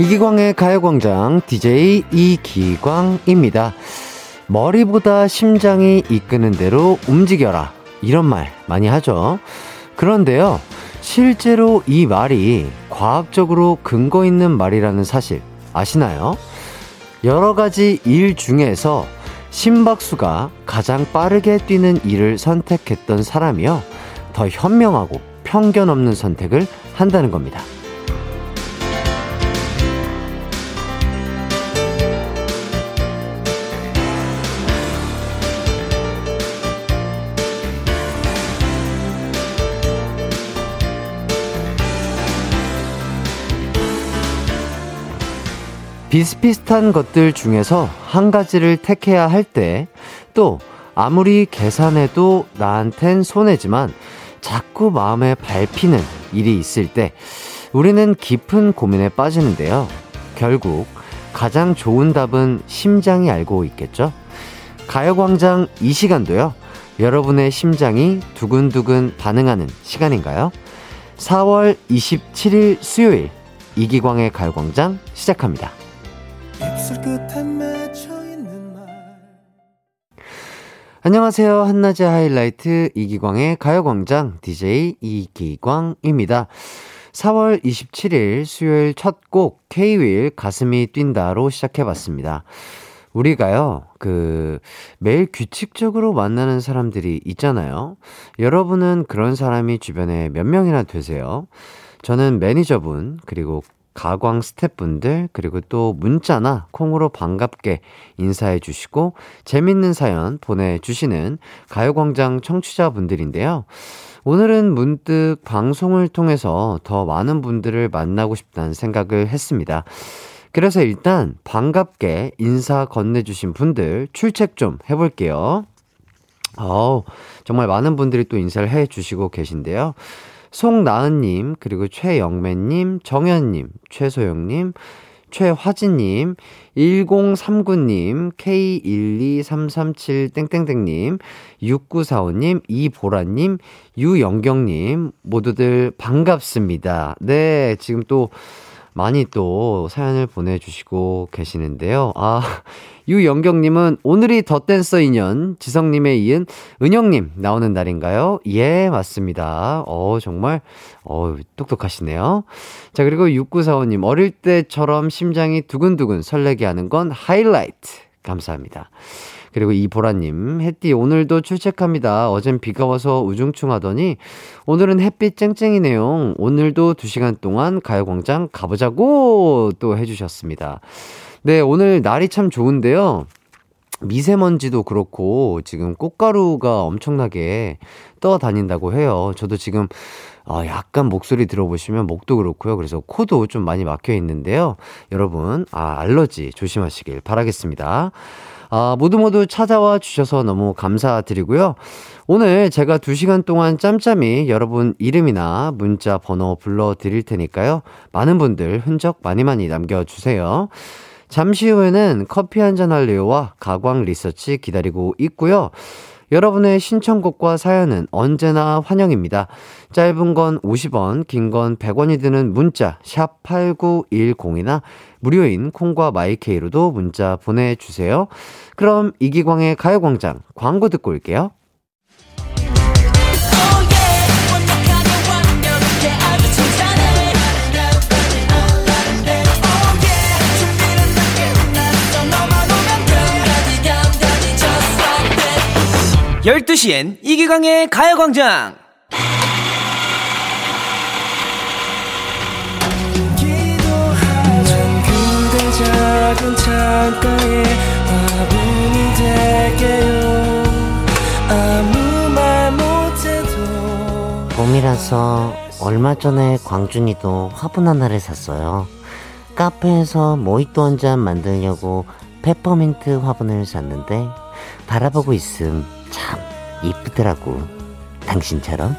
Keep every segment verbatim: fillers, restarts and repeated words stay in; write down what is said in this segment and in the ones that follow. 이기광의 가요광장 디제이 이기광입니다. 머리보다 심장이 이끄는 대로 움직여라, 이런 말 많이 하죠. 그런데요, 실제로 이 말이 과학적으로 근거 있는 말이라는 사실 아시나요? 여러 가지 일 중에서 심박수가 가장 빠르게 뛰는 일을 선택했던 사람이요, 더 현명하고 편견 없는 선택을 한다는 겁니다. 비슷비슷한 것들 중에서 한 가지를 택해야 할 때, 또 아무리 계산해도 나한텐 손해지만 자꾸 마음에 밟히는 일이 있을 때 우리는 깊은 고민에 빠지는데요. 결국 가장 좋은 답은 심장이 알고 있겠죠. 가요광장 이 시간도요, 여러분의 심장이 두근두근 반응하는 시간인가요? 사월 이십칠일 수요일, 이기광의 가요광장 시작합니다. 안녕하세요. 한낮의 하이라이트 이기광의 가요광장 디제이 이기광입니다. 사월 이십칠일 수요일 첫 곡 K-Will 가슴이 뛴다로 시작해봤습니다. 우리가요, 그 매일 규칙적으로 만나는 사람들이 있잖아요. 여러분은 그런 사람이 주변에 몇 명이나 되세요? 저는 매니저분, 그리고 가광 스태프분들, 그리고 또 문자나 콩으로 반갑게 인사해 주시고 재밌는 사연 보내주시는 가요광장 청취자분들인데요. 오늘은 문득 방송을 통해서 더 많은 분들을 만나고 싶다는 생각을 했습니다. 그래서 일단 반갑게 인사 건네주신 분들 출첵 좀 해볼게요. 어우, 정말 많은 분들이 또 인사를 해주시고 계신데요. 송나은님, 그리고 최영매님, 정현님, 최소영님, 최화진님, 일공삼구님, 케이 일 이 삼 삼 칠 땡땡땡님, 육구사오님, 이보라님, 유영경님, 모두들 반갑습니다. 네, 지금 또 많이 또 사연을 보내주시고 계시는데요. 아, 유영경님은 오늘이 더 댄서 인연, 지성님에 이은 은혁님 나오는 날인가요? 예, 맞습니다. 어, 정말, 어, 똑똑하시네요. 자, 그리고 육구사오님, 어릴 때처럼 심장이 두근두근 설레게 하는 건 하이라이트. 감사합니다. 그리고 이보라님, 햇띠 오늘도 출첵합니다. 어젠 비가 와서 우중충하더니 오늘은 햇빛 쨍쨍이네요. 오늘도 두 시간 동안 가요광장 가보자고 또 해주셨습니다. 네, 오늘 날이 참 좋은데요. 미세먼지도 그렇고 지금 꽃가루가 엄청나게 떠다닌다고 해요. 저도 지금 약간 목소리 들어보시면 목도 그렇고요. 그래서 코도 좀 많이 막혀 있는데요. 여러분, 아, 알러지 조심하시길 바라겠습니다. 아, 모두 모두 찾아와 주셔서 너무 감사드리고요. 오늘 제가 두 시간 동안 짬짬이 여러분 이름이나 문자 번호 불러드릴 테니까요. 많은 분들 흔적 많이 많이 남겨주세요. 잠시 후에는 커피 한잔 할래요와 가광 리서치 기다리고 있고요. 여러분의 신청곡과 사연은 언제나 환영입니다. 짧은 건 오십 원, 긴 건 백 원이 드는 문자 샵 팔구일공이나 무료인 콩과 마이케이로도 문자 보내주세요. 그럼 이기광의 가요광장 광고 듣고 올게요. 열두 시엔 이기광의 가요광장. 봄이라서 얼마 전에 광준이도 화분 하나를 샀어요. 카페에서 모히또 한 잔 만들려고 페퍼민트 화분을 샀는데 바라보고 있음. 참 이쁘더라고, 당신처럼.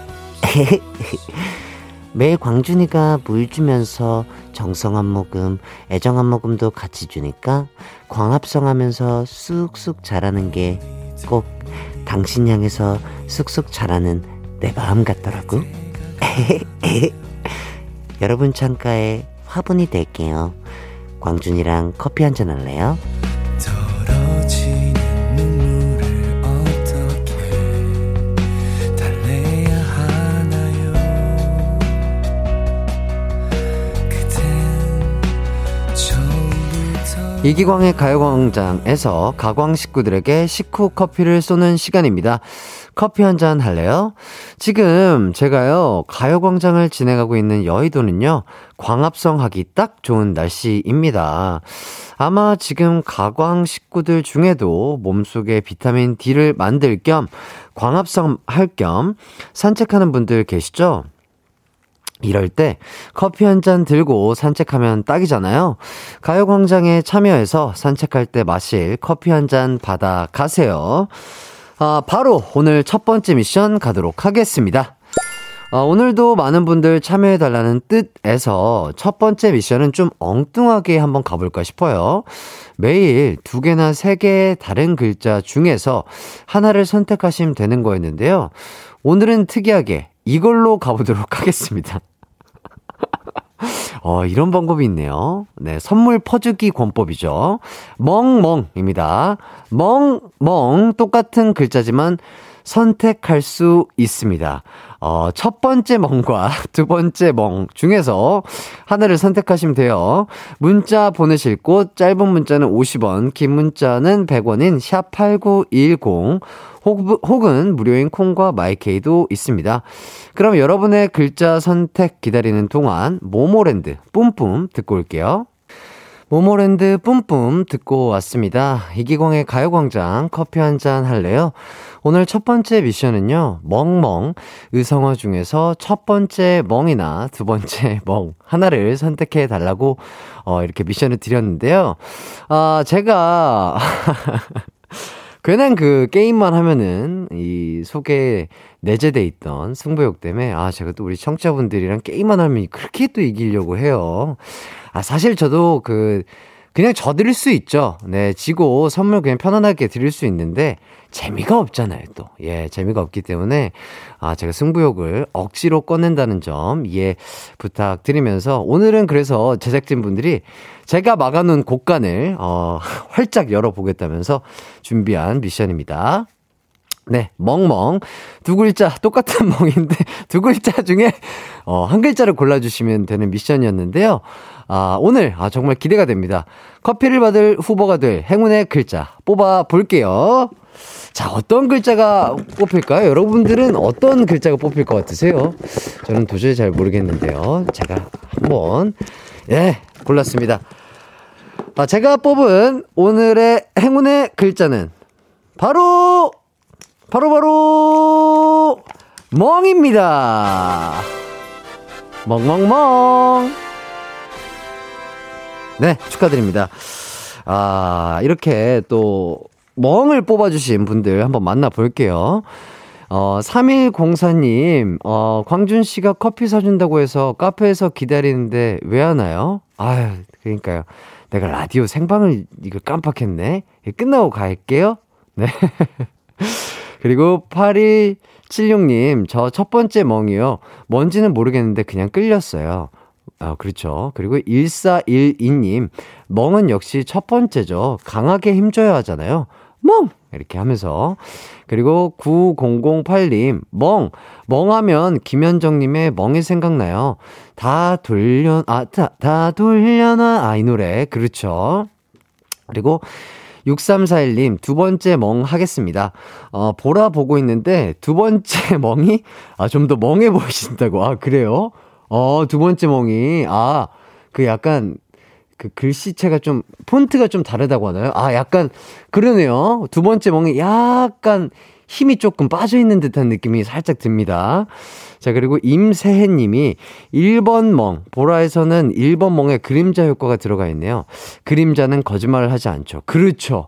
매일 광준이가 물 주면서 정성 한 모금, 애정 한 모금도 같이 주니까 광합성하면서 쑥쑥 자라는 게 꼭 당신 향해서 쑥쑥 자라는 내 마음 같더라고. 여러분 창가에 화분이 될게요. 광준이랑 커피 한잔 할래요? 이기광의 가요광장에서 가광 식구들에게 식후 커피를 쏘는 시간입니다. 커피 한잔 할래요? 지금 제가요, 가요광장을 진행하고 있는 여의도는요, 광합성하기 딱 좋은 날씨입니다. 아마 지금 가광 식구들 중에도 몸속에 비타민 D를 만들 겸 광합성 할 겸 산책하는 분들 계시죠? 이럴 때 커피 한 잔 들고 산책하면 딱이잖아요. 가요광장에 참여해서 산책할 때 마실 커피 한 잔 받아 가세요. 아, 바로 오늘 첫 번째 미션 가도록 하겠습니다. 아, 오늘도 많은 분들 참여해달라는 뜻에서 첫 번째 미션은 좀 엉뚱하게 한번 가볼까 싶어요. 매일 두 개나 세 개의 다른 글자 중에서 하나를 선택하시면 되는 거였는데요. 오늘은 특이하게 이걸로 가보도록 하겠습니다. 어, 이런 방법이 있네요. 네, 선물 퍼주기 권법이죠. 멍멍입니다. 멍멍, 똑같은 글자지만 선택할 수 있습니다. 어, 첫 번째 멍과 두 번째 멍 중에서 하나를 선택하시면 돼요. 문자 보내실 곳, 짧은 문자는 오십 원, 긴 문자는 백 원인 샵팔구일공, 혹은 무료인 콩과 마이케이도 있습니다. 그럼 여러분의 글자 선택 기다리는 동안 모모랜드 뿜뿜 듣고 올게요. 모모랜드 뿜뿜 듣고 왔습니다. 이기광의 가요광장 커피 한잔 할래요? 오늘 첫 번째 미션은요, 멍멍 의성어 중에서 첫 번째 멍이나 두 번째 멍 하나를 선택해 달라고 어, 이렇게 미션을 드렸는데요. 아, 제가 괜한 그 게임만 하면은 이 속에 내재돼 있던 승부욕 때문에, 아, 제가 또 우리 청취자분들이랑 게임만 하면 그렇게 또 이기려고 해요. 아, 사실 저도 그 그냥 져 드릴 수 있죠. 네, 지고 선물 그냥 편안하게 드릴 수 있는데 재미가 없잖아요, 또. 예, 재미가 없기 때문에, 아, 제가 승부욕을 억지로 꺼낸다는 점 이해 부탁드리면서, 오늘은 그래서 제작진분들이 제가 막아놓은 곡간을 어, 활짝 열어보겠다면서 준비한 미션입니다. 네, 멍멍. 두 글자, 똑같은 멍인데, 두 글자 중에, 어, 한 글자를 골라주시면 되는 미션이었는데요. 아, 오늘, 아, 정말 기대가 됩니다. 커피를 받을 후보가 될 행운의 글자 뽑아볼게요. 자, 어떤 글자가 뽑힐까요? 여러분들은 어떤 글자가 뽑힐 것 같으세요? 저는 도저히 잘 모르겠는데요. 제가 한번, 예, 골랐습니다. 아, 제가 뽑은 오늘의 행운의 글자는 바로, 바로바로 멍입니다. 멍멍멍. 네, 축하드립니다. 아, 이렇게 또 멍을 뽑아주신 분들 한번 만나볼게요. 어, 삼일공사 님, 어, 광준씨가 커피 사준다고 해서 카페에서 기다리는데 왜 하나요? 아유, 그러니까요. 내가 라디오 생방을 이걸 깜빡했네. 끝나고 갈게요. 네. 그리고 팔일칠육 님, 저 첫 번째 멍이요. 뭔지는 모르겠는데 그냥 끌렸어요. 아, 그렇죠. 그리고 일사일이 님, 멍은 역시 첫 번째죠. 강하게 힘줘야 하잖아요. 멍! 이렇게 하면서. 그리고 구공공팔 님, 멍! 멍하면 김현정님의 멍이 생각나요. 다 돌려, 아, 다, 다 돌려놔. 아, 이 노래. 그렇죠. 그리고 육삼사일 님, 두 번째 멍 하겠습니다. 어, 보라 보고 있는데, 두 번째 멍이, 아, 좀 더 멍해 보이신다고. 아, 그래요? 어, 두 번째 멍이, 아, 그 약간, 그 글씨체가 좀, 폰트가 좀 다르다고 하나요? 아, 약간, 그러네요. 두 번째 멍이 약간 힘이 조금 빠져있는 듯한 느낌이 살짝 듭니다. 자, 그리고 임세혜 님이 일 번 멍, 보라에서는 일 번 멍에 그림자 효과가 들어가 있네요. 그림자는 거짓말을 하지 않죠. 그렇죠.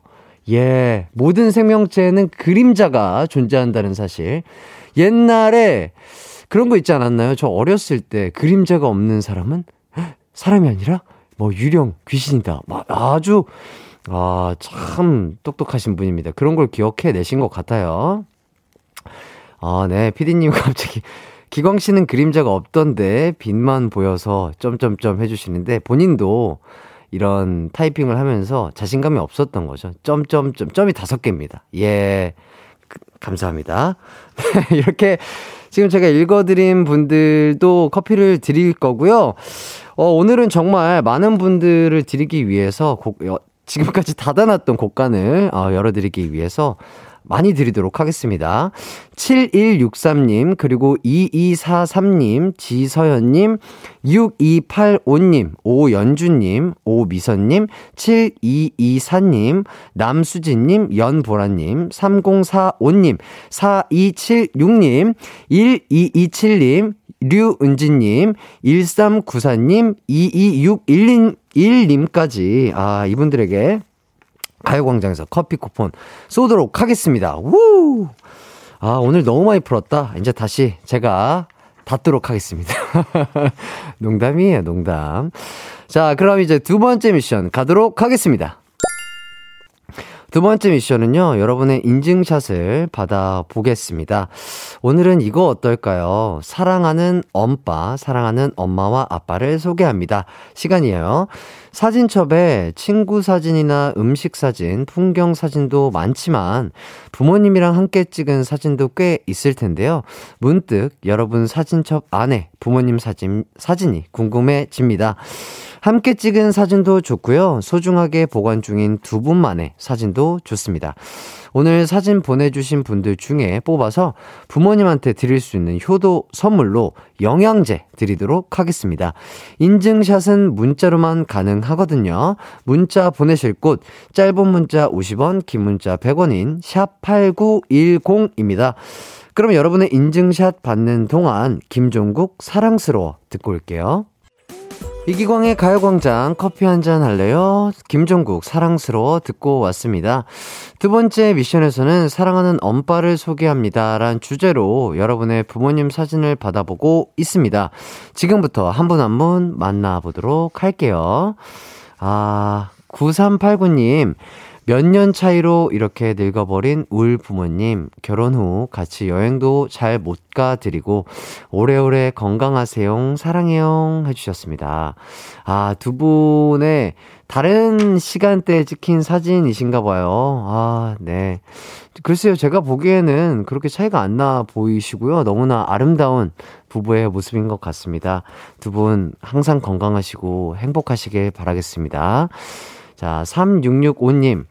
예, 모든 생명체에는 그림자가 존재한다는 사실. 옛날에 그런 거 있지 않았나요? 저 어렸을 때 그림자가 없는 사람은 사람이 아니라 뭐 유령, 귀신이다. 막 아주, 아, 참 똑똑하신 분입니다. 그런 걸 기억해내신 것 같아요. 아, 네, 피디님 갑자기 기광 씨는 그림자가 없던데 빛만 보여서 점점점 해주시는데, 본인도 이런 타이핑을 하면서 자신감이 없었던 거죠. 점점점 점이 다섯 개입니다. 예, 감사합니다. 이렇게 지금 제가 읽어드린 분들도 커피를 드릴 거고요. 어, 오늘은 정말 많은 분들을 드리기 위해서 고, 여, 지금까지 닫아놨던 곡간을 어, 열어드리기 위해서 많이 드리도록 하겠습니다. 칠일육삼 님, 그리고 이이사삼 님, 지서연님, 육이팔오 님, 오연주님, 오미선님, 칠이이사 님, 남수진님, 연보라님, 삼공사오 님, 사이칠육 님, 일이이칠 님, 류은지님, 일삼구사 님, 이이육일 님까지 아, 이분들에게 가요광장에서 커피 쿠폰 쏘도록 하겠습니다. 우! 아, 오늘 너무 많이 풀었다. 이제 다시 제가 닫도록 하겠습니다. 농담이에요, 농담. 자, 그럼 이제 두 번째 미션 가도록 하겠습니다. 두 번째 미션은요, 여러분의 인증샷을 받아보겠습니다. 오늘은 이거 어떨까요? 사랑하는 엄빠, 사랑하는 엄마와 아빠를 소개합니다. 시간이에요. 사진첩에 친구 사진이나 음식 사진, 풍경 사진도 많지만 부모님이랑 함께 찍은 사진도 꽤 있을 텐데요. 문득 여러분 사진첩 안에 부모님 사진, 사진이 궁금해집니다. 함께 찍은 사진도 좋고요. 소중하게 보관 중인 두 분만의 사진도 좋습니다. 오늘 사진 보내주신 분들 중에 뽑아서 부모님한테 드릴 수 있는 효도 선물로 영양제 드리도록 하겠습니다. 인증샷은 문자로만 가능하거든요. 문자 보내실 곳 짧은 문자 오십 원, 긴 문자 백 원인 샵팔구일공입니다. 그럼 여러분의 인증샷 받는 동안 김종국 사랑스러워 듣고 올게요. 이기광의 가요광장 커피 한잔 할래요? 김종국 사랑스러워 듣고 왔습니다. 두 번째 미션에서는 사랑하는 엄빠를 소개합니다 란 주제로 여러분의 부모님 사진을 받아보고 있습니다. 지금부터 한 분 한 분 만나보도록 할게요. 아, 구삼팔구 님, 몇 년 차이로 이렇게 늙어버린 울 부모님, 결혼 후 같이 여행도 잘 못 가드리고 오래오래 건강하세요, 사랑해요 해주셨습니다. 아, 두 분의 다른 시간대에 찍힌 사진이신가 봐요. 아, 네. 글쎄요, 제가 보기에는 그렇게 차이가 안 나 보이시고요. 너무나 아름다운 부부의 모습인 것 같습니다. 두 분 항상 건강하시고 행복하시길 바라겠습니다. 자, 삼육육오 님,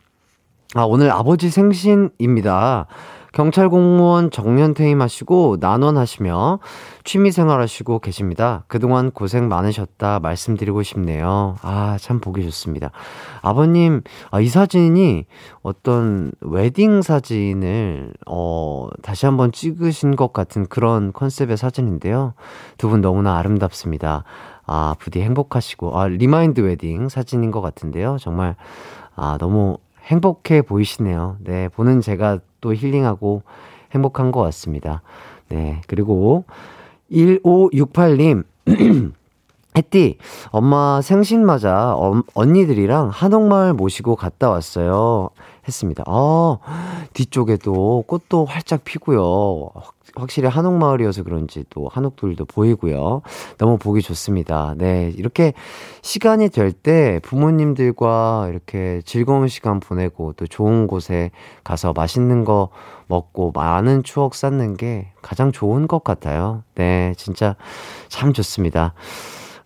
아, 오늘 아버지 생신입니다. 경찰 공무원 정년 퇴임하시고 난원하시며 취미생활 하시고 계십니다. 그동안 고생 많으셨다 말씀드리고 싶네요. 아, 참 보기 좋습니다. 아버님, 아, 이 사진이 어떤 웨딩 사진을 어, 다시 한번 찍으신 것 같은 그런 컨셉의 사진인데요. 두 분 너무나 아름답습니다. 아, 부디 행복하시고, 아, 리마인드 웨딩 사진인 것 같은데요. 정말, 아, 너무 행복해 보이시네요. 네, 보는 제가 또 힐링하고 행복한 것 같습니다. 네, 그리고 일오육팔 님, 햇띠, 엄마 생신 맞아 엄, 언니들이랑 한옥마을 모시고 갔다 왔어요 했습니다. 아, 뒤쪽에도 꽃도 활짝 피고요. 확실히 한옥마을이어서 그런지 또 한옥돌도 보이고요. 너무 보기 좋습니다. 네, 이렇게 시간이 될 때 부모님들과 이렇게 즐거운 시간 보내고 또 좋은 곳에 가서 맛있는 거 먹고 많은 추억 쌓는 게 가장 좋은 것 같아요. 네, 진짜 참 좋습니다.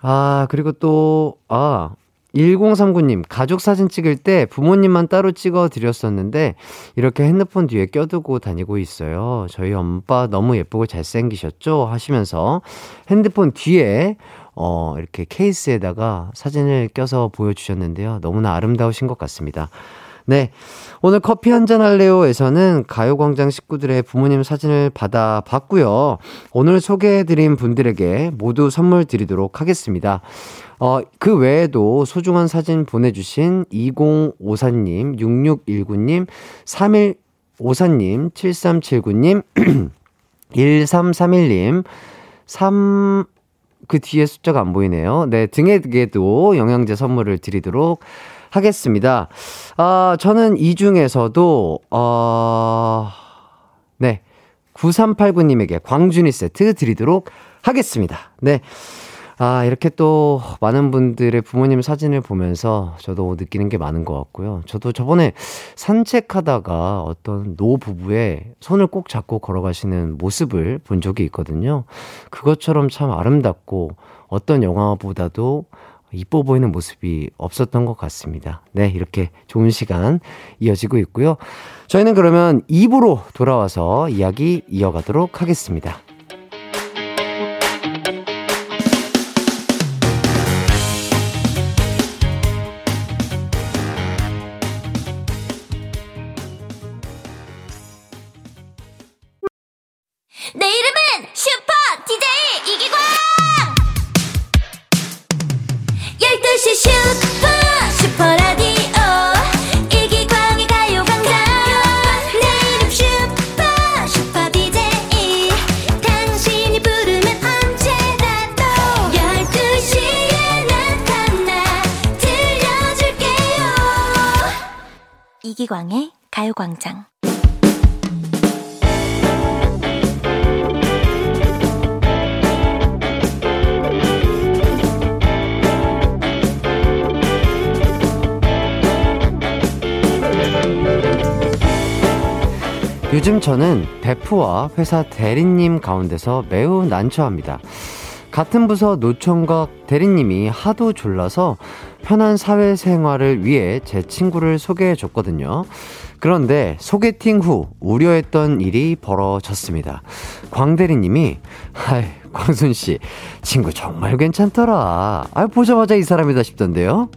아, 그리고 또, 아, 일공삼구 님, 가족 사진 찍을 때 부모님만 따로 찍어 드렸었는데 이렇게 핸드폰 뒤에 껴두고 다니고 있어요. 저희 엄빠 너무 예쁘고 잘생기셨죠? 하시면서 핸드폰 뒤에 어, 이렇게 케이스에다가 사진을 껴서 보여주셨는데요. 너무나 아름다우신 것 같습니다. 네, 오늘 커피 한잔 할래요에서는 가요광장 식구들의 부모님 사진을 받아봤고요. 오늘 소개해드린 분들에게 모두 선물 드리도록 하겠습니다. 어, 그 외에도 소중한 사진 보내주신 이공오사 님, 육육일구 님, 삼일오사 님, 칠삼칠구 님, 일삼삼일 님, 삼... 그 뒤에 숫자가 안 보이네요. 네, 등에게도 영양제 선물을 드리도록 하겠습니다. 아, 저는 이 중에서도, 어, 네, 구삼팔구 님에게 광준이 세트 드리도록 하겠습니다. 네. 아, 이렇게 또 많은 분들의 부모님 사진을 보면서 저도 느끼는 게 많은 것 같고요. 저도 저번에 산책하다가 어떤 노부부의 손을 꼭 잡고 걸어가시는 모습을 본 적이 있거든요. 그것처럼 참 아름답고 어떤 영화보다도 이뻐 보이는 모습이 없었던 것 같습니다. 네, 이렇게 좋은 시간 이어지고 있고요. 저희는 그러면 이 부로 돌아와서 이야기 이어가도록 하겠습니다. 내 이름은 슈퍼 디제이 이기광. 열두 시 슈퍼 슈퍼라디오 이기광의 가요광장. 내 이름 슈퍼 슈퍼 디제이. 당신이 부르면 언제라도 열두 시에 나타나 들려줄게요. 이기광의 가요광장. 요즘 저는 베프와 회사 대리님 가운데서 매우 난처합니다. 같은 부서 노총각 대리님이 하도 졸라서 편한 사회생활을 위해 제 친구를 소개해줬거든요. 그런데 소개팅 후 우려했던 일이 벌어졌습니다. 광 대리님이 아이, 광순씨 친구 정말 괜찮더라. 아, 보자마자 이 사람이다 싶던데요.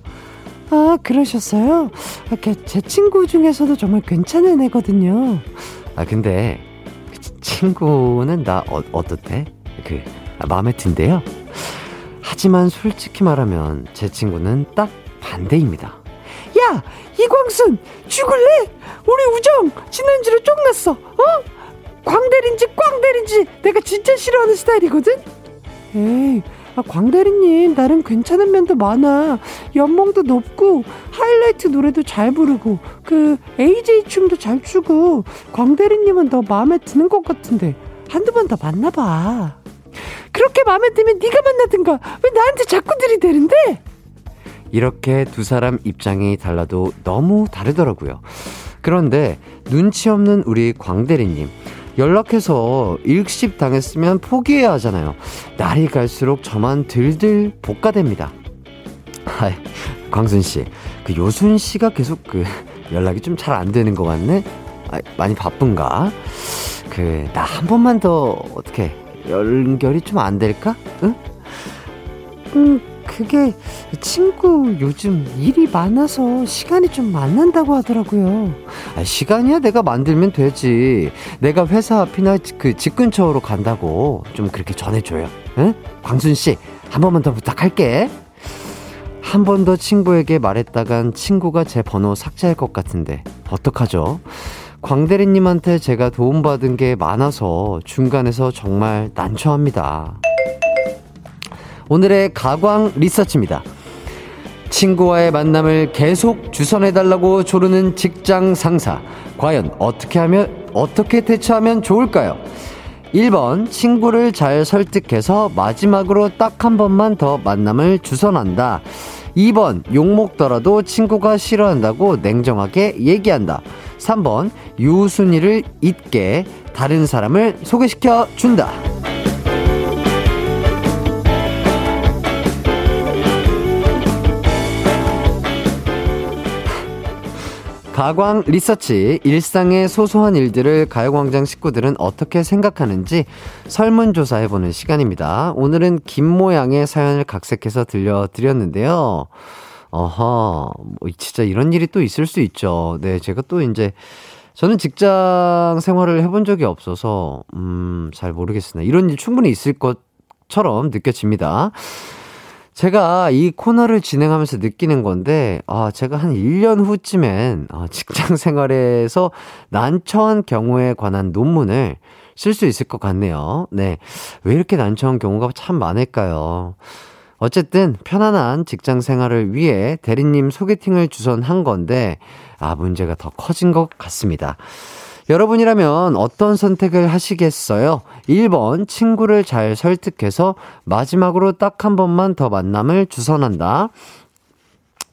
아, 그러셨어요? 아, 제 친구 중에서도 정말 괜찮은 애거든요. 아, 근데 그 친구는 나 어, 어떻대? 그 아, 마음에 든대요. 하지만 솔직히 말하면 제 친구는 딱 반대입니다. 야, 이광순 죽을래? 우리 우정 지난주로 쫑났어. 어? 광대린지 꽝대린지 내가 진짜 싫어하는 스타일이거든. 에이, 아, 광대리님 나름 괜찮은 면도 많아. 연봉도 높고 하이라이트 노래도 잘 부르고 그 에이제이 춤도 잘 추고 광대리님은 너 마음에 드는 것 같은데 한두 번 더 만나봐. 그렇게 마음에 들면 네가 만나든가 왜 나한테 자꾸 들이대는데. 이렇게 두 사람 입장이 달라도 너무 다르더라고요. 그런데 눈치 없는 우리 광대리님 연락해서 일식 당했으면 포기해야 하잖아요. 날이 갈수록 저만 들들 복가됩니다. 아, 광순씨, 그 요순씨가 계속 그 연락이 좀 잘 안 되는 것 같네? 아, 많이 바쁜가? 그, 나 한 번만 더 어떻게 연결이 좀 안 될까? 응? 음, 그게 친구 요즘 일이 많아서 시간이 좀 안 난다고 하더라고요. 아, 시간이야 내가 만들면 되지. 내가 회사 앞이나 그 집 근처로 간다고 좀 그렇게 전해줘요. 응? 광순씨 한 번만 더 부탁할게. 한 번 더 친구에게 말했다간 친구가 제 번호 삭제할 것 같은데 어떡하죠? 광대리님한테 제가 도움받은 게 많아서 중간에서 정말 난처합니다. 오늘의 가광 리서치입니다. 친구와의 만남을 계속 주선해달라고 조르는 직장 상사. 과연 어떻게 하면, 어떻게 대처하면 좋을까요? 일 번, 친구를 잘 설득해서 마지막으로 딱 한 번만 더 만남을 주선한다. 이 번, 욕먹더라도 친구가 싫어한다고 냉정하게 얘기한다. 삼 번, 유순위를 잊게 다른 사람을 소개시켜 준다. 가광 리서치, 일상의 소소한 일들을 가요광장 식구들은 어떻게 생각하는지 설문조사해보는 시간입니다. 오늘은 김 모양의 사연을 각색해서 들려드렸는데요. 어허, 진짜 이런 일이 또 있을 수 있죠. 네, 제가 또 이제, 저는 직장 생활을 해본 적이 없어서, 음, 잘 모르겠으나, 이런 일 충분히 있을 것처럼 느껴집니다. 제가 이 코너를 진행하면서 느끼는 건데, 아, 제가 한 일 년 후쯤엔 직장 생활에서 난처한 경우에 관한 논문을 쓸 수 있을 것 같네요. 네. 왜 이렇게 난처한 경우가 참 많을까요? 어쨌든, 편안한 직장 생활을 위해 대리님 소개팅을 주선한 건데, 아, 문제가 더 커진 것 같습니다. 여러분이라면 어떤 선택을 하시겠어요? 일 번 친구를 잘 설득해서 마지막으로 딱 한 번만 더 만남을 주선한다.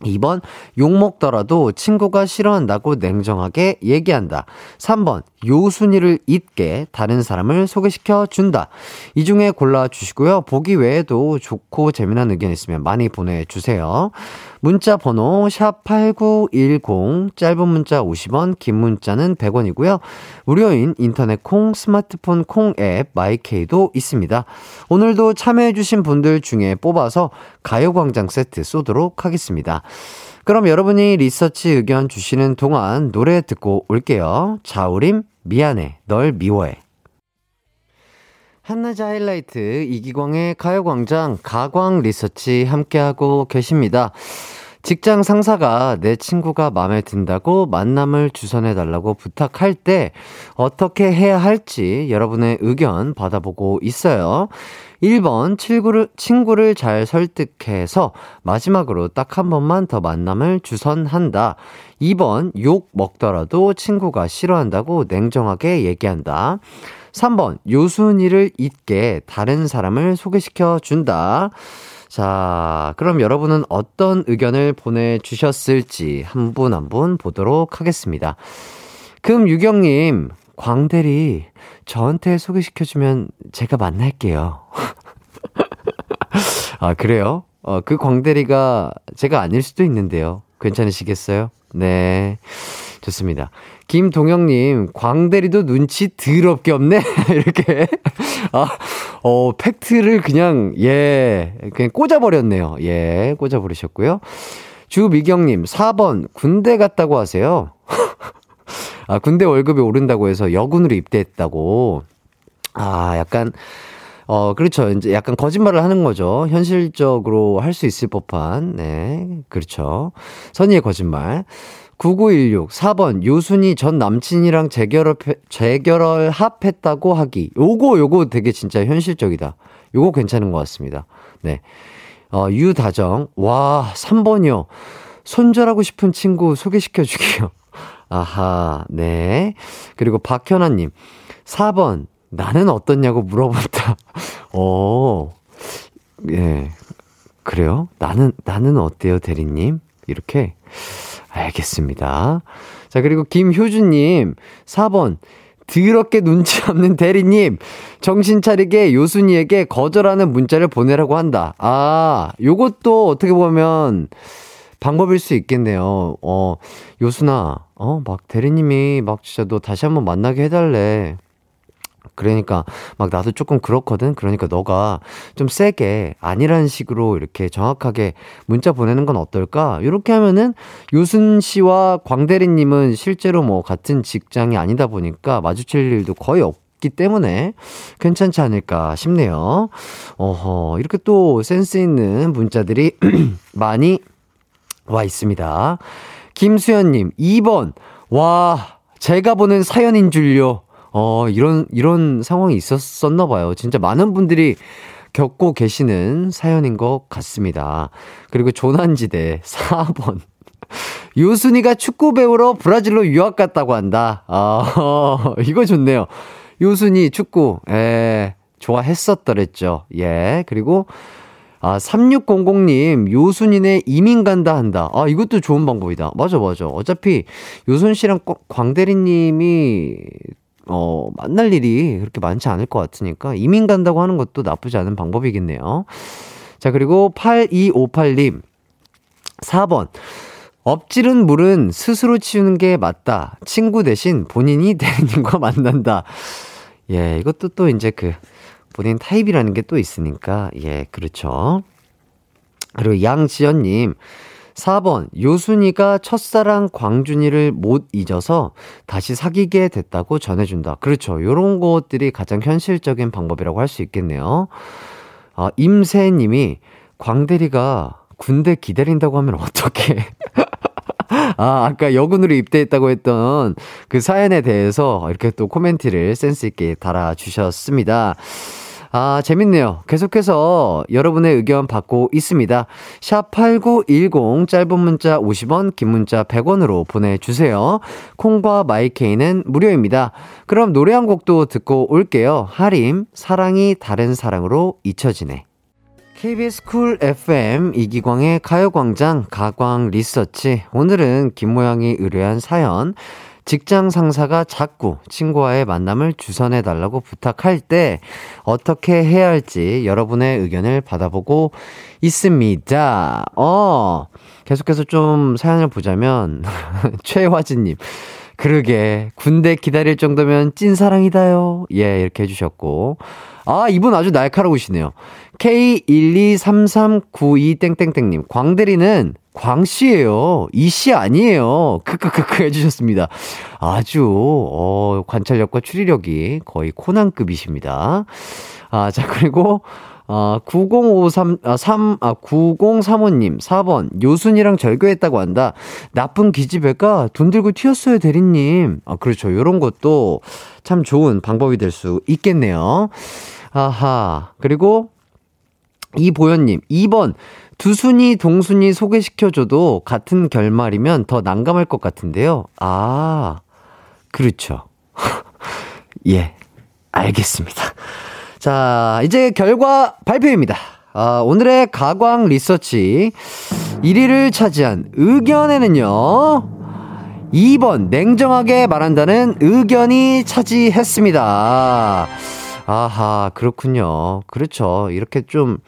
이 번 욕먹더라도 친구가 싫어한다고 냉정하게 얘기한다. 삼 번 요순이를 잊게 다른 사람을 소개시켜준다. 이 중에 골라주시고요. 보기 외에도 좋고 재미난 의견 있으면 많이 보내주세요. 문자 번호 샵 팔구일공, 짧은 문자 오십 원, 긴 문자는 백 원이고요. 무료인 인터넷 콩, 스마트폰 콩 앱, 마이케이도 있습니다. 오늘도 참여해주신 분들 중에 뽑아서 가요광장 세트 쏘도록 하겠습니다. 그럼 여러분이 리서치 의견 주시는 동안 노래 듣고 올게요. 자우림, 미안해, 널 미워해. 한낮의 하이라이트, 이기광의 가요광장, 가광 리서치 함께하고 계십니다. 직장 상사가 내 친구가 마음에 든다고 만남을 주선해달라고 부탁할 때 어떻게 해야 할지 여러분의 의견 받아보고 있어요. 일 번 친구를, 친구를 잘 설득해서 마지막으로 딱 한 번만 더 만남을 주선한다. 이 번 욕 먹더라도 친구가 싫어한다고 냉정하게 얘기한다. 삼 번 요순이를 잊게 다른 사람을 소개시켜준다. 자, 그럼 여러분은 어떤 의견을 보내주셨을지 한 분 한 분 보도록 하겠습니다. 금유경님, 광대리 저한테 소개시켜주면 제가 만날게요. 아, 그래요? 어, 그 광대리가 제가 아닐 수도 있는데요. 괜찮으시겠어요? 네, 좋습니다. 김동영님, 광대리도 눈치 드럽게 없네? 이렇게. 아, 어, 팩트를 그냥, 예, 그냥 꽂아버렸네요. 예, 꽂아버리셨고요. 주미경님, 사 번, 군대 갔다고 하세요. 아, 군대 월급이 오른다고 해서 여군으로 입대했다고. 아, 약간, 어, 그렇죠. 이제 약간 거짓말을 하는 거죠. 현실적으로 할 수 있을 법한, 네, 그렇죠. 선의의 거짓말. 구구일육, 사 번 요순이 전 남친이랑 재결합, 재결을 합했다고 하기. 요거 요거 되게 진짜 현실적이다. 요거 괜찮은 것 같습니다. 네, 어, 유다정, 와, 삼 번이요 손절하고 싶은 친구 소개시켜주기요. 아하. 네, 그리고 박현아님, 사 번 나는 어떻냐고 물어본다. 오, 예, 그래요? 나는 나는 어때요, 대리님? 이렇게. 알겠습니다. 자, 그리고 김효주님, 사 번 드럽게 눈치 없는 대리님 정신 차리게 요순이에게 거절하는 문자를 보내라고 한다. 아, 요것도 어떻게 보면 방법일 수 있겠네요. 어, 요순아, 어, 막 대리님이 막 진짜 너 다시 한번 만나게 해달래. 그러니까 막 나도 조금 그렇거든. 그러니까 너가 좀 세게 아니라는 식으로 이렇게 정확하게 문자 보내는 건 어떨까? 이렇게 하면은 요순 씨와 광대리님은 실제로 뭐 같은 직장이 아니다 보니까 마주칠 일도 거의 없기 때문에 괜찮지 않을까 싶네요. 어허, 이렇게 또 센스 있는 문자들이 많이 와 있습니다. 김수현님, 이 번 와, 제가 보는 사연인 줄요. 어, 이런, 이런 상황이 있었었나 봐요. 진짜 많은 분들이 겪고 계시는 사연인 것 같습니다. 그리고 조난지대 사 번. 요순이가 축구 배우러 브라질로 유학 갔다고 한다. 아, 이거 좋네요. 요순이 축구, 예, 좋아했었더랬죠. 예, 그리고, 아, 삼육공공님, 요순이네 이민 간다 한다. 아, 이것도 좋은 방법이다. 맞아, 맞아. 어차피 요순 씨랑 광대리님이 어, 만날 일이 그렇게 많지 않을 것 같으니까 이민 간다고 하는 것도 나쁘지 않은 방법이겠네요. 자, 그리고 팔이오팔님, 사 번 엎지른 물은 스스로 치우는 게 맞다. 친구 대신 본인이 대리님과 만난다. 예, 이것도 또 이제 그 본인 타입이라는 게 또 있으니까. 예, 그렇죠. 그리고 양지연님, 사 번 요순이가 첫사랑 광준이를 못 잊어서 다시 사귀게 됐다고 전해준다. 그렇죠. 요런 것들이 가장 현실적인 방법이라고 할 수 있겠네요. 아, 임세님이 광대리가 군대 기다린다고 하면 어떡해. 아, 아까 여군으로 입대했다고 했던 그 사연에 대해서 이렇게 또 코멘트를 센스 있게 달아주셨습니다. 아, 재밌네요. 계속해서 여러분의 의견 받고 있습니다. 샵 팔구일공 짧은 문자 오십 원, 긴 문자 백 원으로 보내주세요. 콩과 마이케이는 무료입니다. 그럼 노래 한 곡도 듣고 올게요. 하림, 사랑이 다른 사랑으로 잊혀지네. 케이비에스 쿨 에프엠 이기광의 가요광장 가광 리서치. 오늘은 김모양이 의뢰한 사연, 직장 상사가 자꾸 친구와의 만남을 주선해달라고 부탁할 때 어떻게 해야 할지 여러분의 의견을 받아보고 있습니다. 어, 계속해서 좀 사연을 보자면 최화진님, 그러게 군대 기다릴 정도면 찐사랑이다요. 예, 이렇게 해주셨고, 아, 이분 아주 날카로우시네요. 케이 일이삼삼구이땡땡땡님, 광대리는 광씨예요, 이씨 아니에요. 크크크크 해주셨습니다. 아주 어, 관찰력과 추리력이 거의 코난급이십니다. 아, 자, 그리고 아, 구공오삼, 아, 삼, 아, 구공삼오님, 사 번, 요순이랑 절교했다고 한다. 나쁜 기집애가 돈 들고 튀었어요, 대리님. 아, 그렇죠. 요런 것도 참 좋은 방법이 될 수 있겠네요. 아하. 그리고 이보현님, 이 번, 두순이, 동순이 소개시켜줘도 같은 결말이면 더 난감할 것 같은데요. 아, 그렇죠. 예, 알겠습니다. 자, 이제 결과 발표입니다. 아, 오늘의 가광 리서치 일 위를 차지한 의견에는요, 이 번, 냉정하게 말한다는 의견이 차지했습니다. 아하, 그렇군요. 그렇죠. 이렇게 좀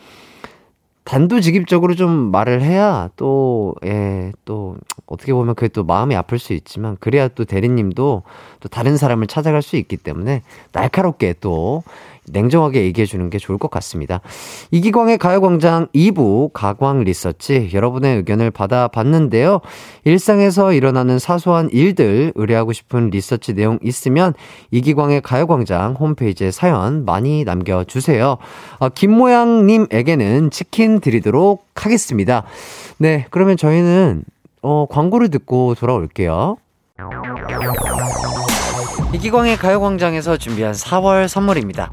단도직입적으로 좀 말을 해야 또, 예, 또, 어떻게 보면 그게 또 마음이 아플 수 있지만, 그래야 또 대리님도 또 다른 사람을 찾아갈 수 있기 때문에 날카롭게 또 냉정하게 얘기해주는 게 좋을 것 같습니다. 이기광의 가요광장 이 부 가광 리서치, 여러분의 의견을 받아봤는데요. 일상에서 일어나는 사소한 일들 의뢰하고 싶은 리서치 내용 있으면 이기광의 가요광장 홈페이지에 사연 많이 남겨주세요. 아, 김모양님에게는 치킨 드리도록 하겠습니다. 네, 그러면 저희는 어, 광고를 듣고 돌아올게요. 이기광의 가요광장에서 준비한 사월 선물입니다.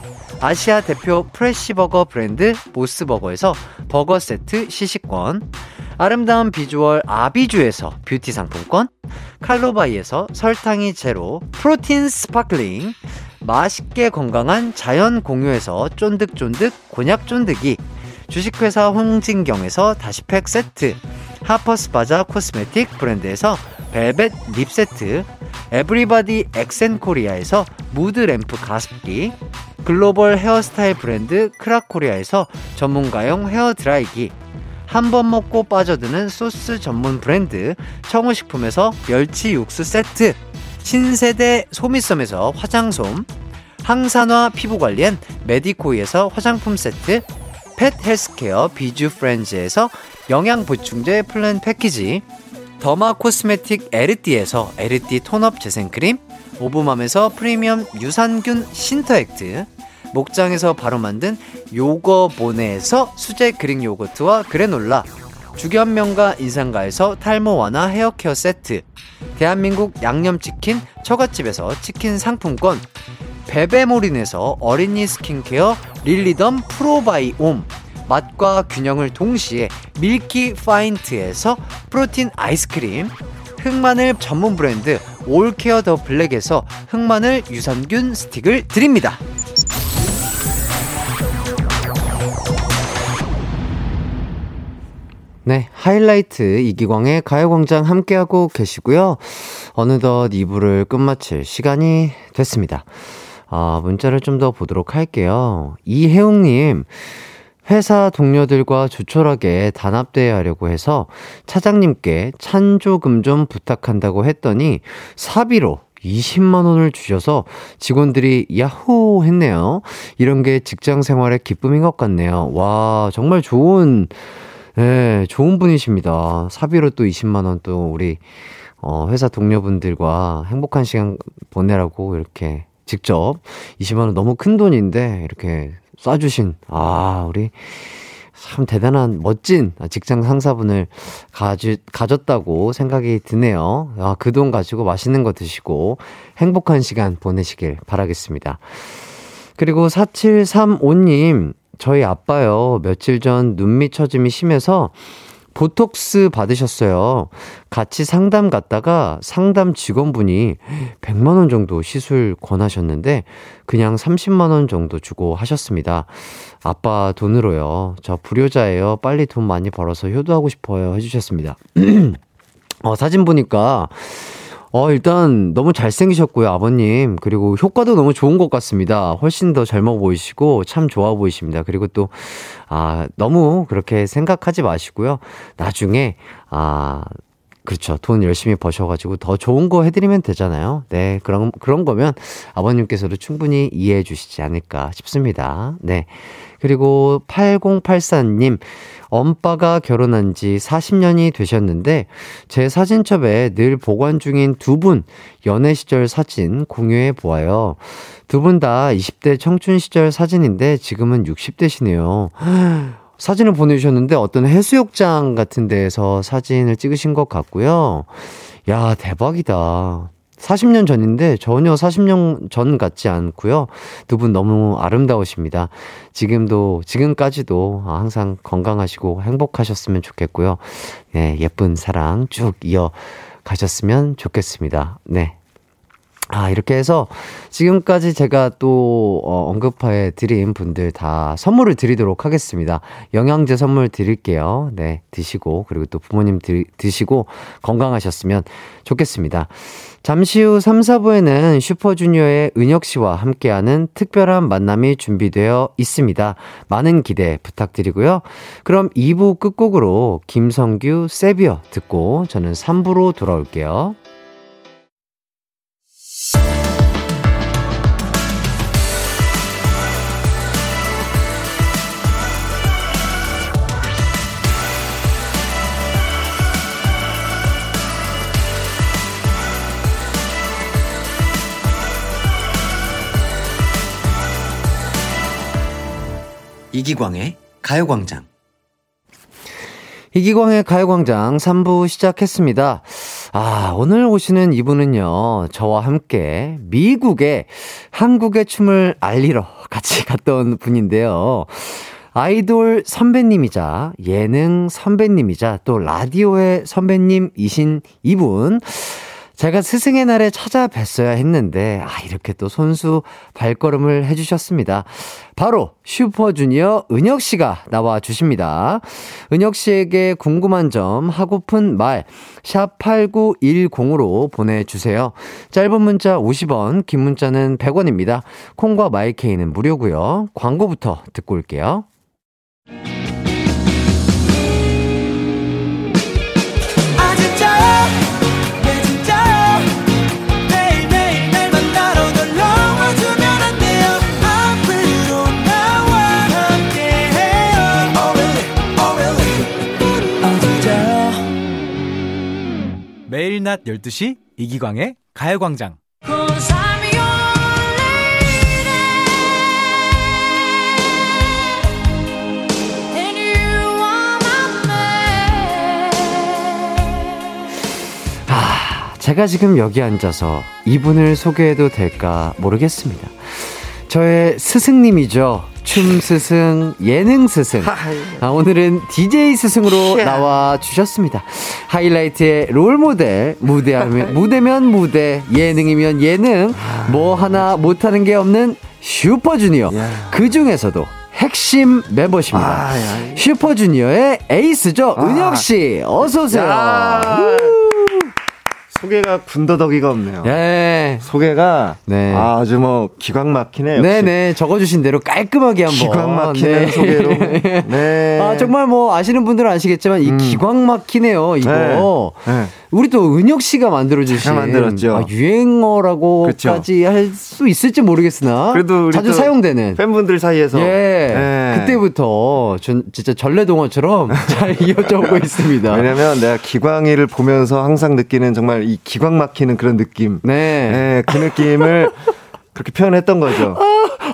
아시아 대표 프레시버거 브랜드 모스버거에서 버거 세트 시식권, 아름다운 비주얼 아비주에서 뷰티 상품권, 칼로바이에서 설탕이 제로 프로틴 스파클링, 맛있게 건강한 자연 공유에서 쫀득쫀득 곤약 쫀득이, 주식회사 홍진경에서 다시팩 세트, 하퍼스바자 코스메틱 브랜드에서 벨벳 립 세트, 에브리바디 엑센코리아에서 무드램프 가습기, 글로벌 헤어스타일 브랜드 크라코리아에서 전문가용 헤어드라이기, 한 번 먹고 빠져드는 소스 전문 브랜드 청우식품에서 멸치 육수 세트, 신세대 소미섬에서 화장솜, 항산화 피부관리엔 메디코이에서 화장품 세트, 펫 헬스케어 비주 프렌즈에서 영양보충제 플랜 패키지, 더마 코스메틱 에르띠에서 에르띠 톤업 재생크림, 오브맘에서 프리미엄 유산균 신터액트, 목장에서 바로 만든 요거보네에서 수제 그릭 요거트와 그래놀라, 주견명가 인상가에서 탈모 완화 헤어케어 세트, 대한민국 양념치킨 처갓집에서 치킨 상품권, 베베모린에서 어린이 스킨케어 릴리덤 프로바이옴, 맛과 균형을 동시에 밀키 파인트에서 프로틴 아이스크림, 흑마늘 전문 브랜드 올케어 더 블랙에서 흑마늘 유산균 스틱을 드립니다. 네, 하이라이트 이기광의 가요광장 함께하고 계시고요. 어느덧 이 부를 끝마칠 시간이 됐습니다. 아, 문자를 좀 더 보도록 할게요. 이혜웅님, 회사 동료들과 조촐하게 단합대회 하려고 해서 차장님께 찬조금 좀 부탁한다고 했더니 사비로 이십만 원을 주셔서 직원들이 야호 했네요. 이런 게 직장 생활의 기쁨인 것 같네요. 와, 정말 좋은, 네, 좋은 분이십니다. 사비로 또 이십만 원 또 우리 어, 회사 동료분들과 행복한 시간 보내라고 이렇게 직접 이십만 원 너무 큰 돈인데 이렇게 쏴주신, 아, 우리 참 대단한 멋진 직장 상사분을 가지, 가졌다고 생각이 드네요. 아, 그 돈 가지고 맛있는 거 드시고 행복한 시간 보내시길 바라겠습니다. 그리고 사칠삼오 님, 저희 아빠요, 며칠 전 눈미처짐이 심해서 보톡스 받으셨어요. 같이 상담 갔다가 상담 직원분이 백만 원 정도 시술 권하셨는데 그냥 삼십만 원 정도 주고 하셨습니다. 아빠 돈으로요. 저 불효자예요. 빨리 돈 많이 벌어서 효도하고 싶어요. 해주셨습니다. 어, 사진 보니까 어, 일단 너무 잘생기셨고요, 아버님. 그리고 효과도 너무 좋은 것 같습니다. 훨씬 더 젊어 보이시고 참 좋아 보이십니다. 그리고 또, 아, 너무 그렇게 생각하지 마시고요. 나중에, 아, 그렇죠. 돈 열심히 버셔가지고 더 좋은 거 해드리면 되잖아요. 네, 그런, 그런 거면 아버님께서도 충분히 이해해 주시지 않을까 싶습니다. 네. 그리고 팔공팔사 님, 엄빠가 결혼한 지 사십 년이 되셨는데 제 사진첩에 늘 보관 중인 두 분 연애 시절 사진 공유해 보아요. 두 분 다 이십 대 청춘 시절 사진인데 지금은 육십 대시네요. 사진을 보내주셨는데 어떤 해수욕장 같은 데에서 사진을 찍으신 것 같고요. 야, 대박이다. 사십 년 전인데 전혀 사십 년 전 같지 않고요. 두 분 너무 아름다우십니다. 지금도, 지금까지도 항상 건강하시고 행복하셨으면 좋겠고요. 네, 예쁜 사랑 쭉 이어가셨으면 좋겠습니다. 네. 아, 이렇게 해서 지금까지 제가 또 어, 언급해 드린 분들 다 선물을 드리도록 하겠습니다. 영양제 선물 드릴게요. 네, 드시고 그리고 또 부모님 드, 드시고 건강하셨으면 좋겠습니다. 잠시 후 삼, 사 부에는 슈퍼주니어의 은혁 씨와 함께하는 특별한 만남이 준비되어 있습니다. 많은 기대 부탁드리고요. 그럼 이 부 끝곡으로 김성규 세비어 듣고 저는 삼 부로 돌아올게요. 이기광의 가요광장. 이기광의 가요광장 삼 부 시작했습니다. 아, 오늘 오시는 이분은요, 저와 함께 미국에 한국의 춤을 알리러 같이 갔던 분인데요. 아이돌 선배님이자 예능 선배님이자 또 라디오의 선배님이신 이분. 제가 스승의 날에 찾아뵀어야 했는데 아, 이렇게 또 손수 발걸음을 해주셨습니다. 바로 슈퍼주니어 은혁 씨가 나와 주십니다. 은혁 씨에게 궁금한 점, 하고픈 말 샵 팔구일공으로 보내주세요. 짧은 문자 오십 원, 긴 문자는 백 원입니다. 콩과 마이케이는 무료고요. 광고부터 듣고 올게요. 매일 낮 열두 시 이기광의 가요광장. 아, 제가 지금 여기 앉아서 이분을 소개해도 될까 모르겠습니다. 저의 스승님이죠. 춤 스승, 예능 스승. 아, 오늘은 디제이 스승으로 나와 주셨습니다. 하이라이트의 롤모델, 무대하면, 무대면 무대, 예능이면 예능, 뭐 하나 못하는 게 없는 슈퍼주니어. 그 중에서도 핵심 멤버십니다. 슈퍼주니어의 에이스죠. 은혁씨, 어서오세요. 소개가 군더더기가 없네요. 예. 소개가 네. 아, 아주 뭐 기광 막히네요. 네네, 적어주신 대로 깔끔하게 한번. 기광 막히는 네. 소개로. 네. 아, 정말 뭐 아시는 분들은 아시겠지만 이 음. 기광 막히네요 이거. 네. 네. 우리 또 은혁 씨가 만들어주신 아, 유행어라고까지 할 수 있을지 모르겠으나 그래도 우리 자주 사용되는 팬분들 사이에서 예. 예. 네. 그때부터 전, 진짜 전래동화처럼 잘 이어져오고 있습니다. 왜냐면 내가 기광이를 보면서 항상 느끼는 정말 이 기광 막히는 그런 느낌. 네. 네, 그 느낌을 그렇게 표현했던 거죠.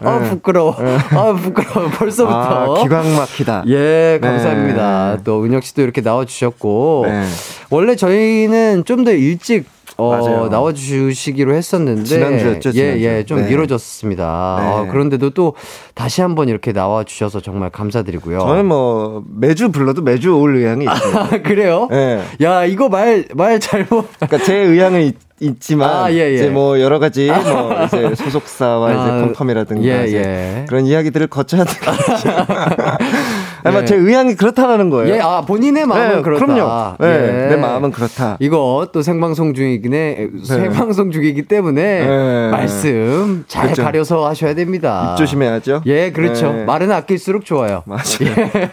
아, 네. 부끄러워. 네. 아, 부끄러워. 벌써부터. 아, 기광 막히다. 예, 감사합니다. 네. 또 은혁 씨도 이렇게 나와주셨고. 네. 원래 저희는 좀 더 일찍 어, 맞아요. 나와주시기로 했었는데. 지난주였죠, 지난주. 예, 예, 좀 네. 미뤄졌습니다. 네. 아, 그런데도 또 다시 한번 이렇게 나와주셔서 정말 감사드리고요. 저는 뭐, 매주 불러도 매주 올 의향이 있어요. 아, 그래요? 예. 네. 야, 이거 말, 말 잘못. 그러니까 제 의향은 있지만, 아, 예, 예. 이제 뭐, 여러 가지, 뭐, 이제 소속사와 아, 이제 컨펌이라든가, 예, 예. 그런 이야기들을 거쳐야 될 것 같아요. 아마 예. 제 의향이 그렇다라는 거예요. 예, 아, 본인의 마음은 네, 그렇다. 그럼요. 네, 예. 내 마음은 그렇다. 이거 또 생방송 중이긴 해, 네. 생방송 중이기 때문에 네. 말씀 잘 그렇죠. 가려서 하셔야 됩니다. 입 조심해야죠. 예, 그렇죠. 네. 말은 아낄수록 좋아요. 맞아요. 예.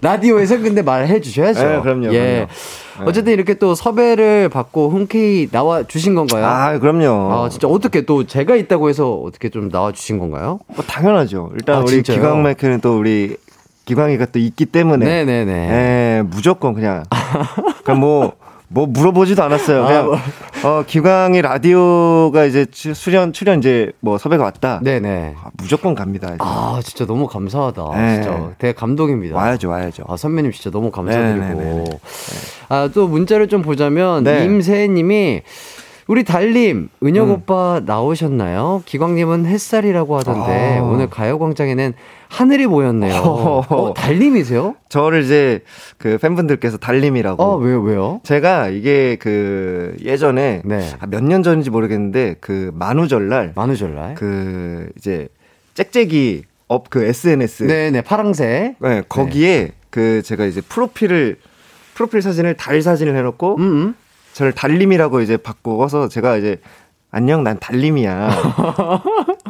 라디오에서 근데 말해 주셔야죠. 네, 그럼요. 예. 그럼요. 어쨌든 이렇게 또 섭외를 받고 흔쾌히 나와 주신 건가요? 아, 그럼요. 아, 진짜 어떻게 또 제가 있다고 해서 어떻게 좀 나와 주신 건가요? 뭐, 당연하죠. 일단 아, 우리 기광 마이크는 또 우리 기광이가 또 있기 때문에. 네네네. 에, 무조건 그냥. 그러니까 뭐, 뭐 물어보지도 않았어요. 그냥, 아, 뭐. 어, 기광이 라디오가 이제 출연, 출연 이제 뭐 섭외가 왔다. 네네. 아, 무조건 갑니다. 이제. 아, 진짜 너무 감사하다. 네. 진짜. 되게 감동입니다. 와야죠, 와야죠. 아, 선배님 진짜 너무 감사드리고. 네네네. 아, 또 문자를 좀 보자면. 네. 임세혜님이 우리 달님, 은혁 음. 오빠 나오셨나요? 기광님은 햇살이라고 하던데 아. 오늘 가요광장에는 하늘이 보였네요. 어. 어, 달님이세요? 저를 이제 그 팬분들께서 달님이라고. 아, 왜요, 왜요? 제가 이게 그 예전에 네. 몇 년 전인지 모르겠는데 그 만우절날, 만우절날 그 이제 짹짹이 업 그 에스엔에스, 네네 파랑새, 네 거기에 네. 그 제가 이제 프로필을 프로필 사진을 달 사진을 해놓고. 음음. 저를 달님이라고 이제 바꾸어서 제가 이제 안녕 난 달님이야.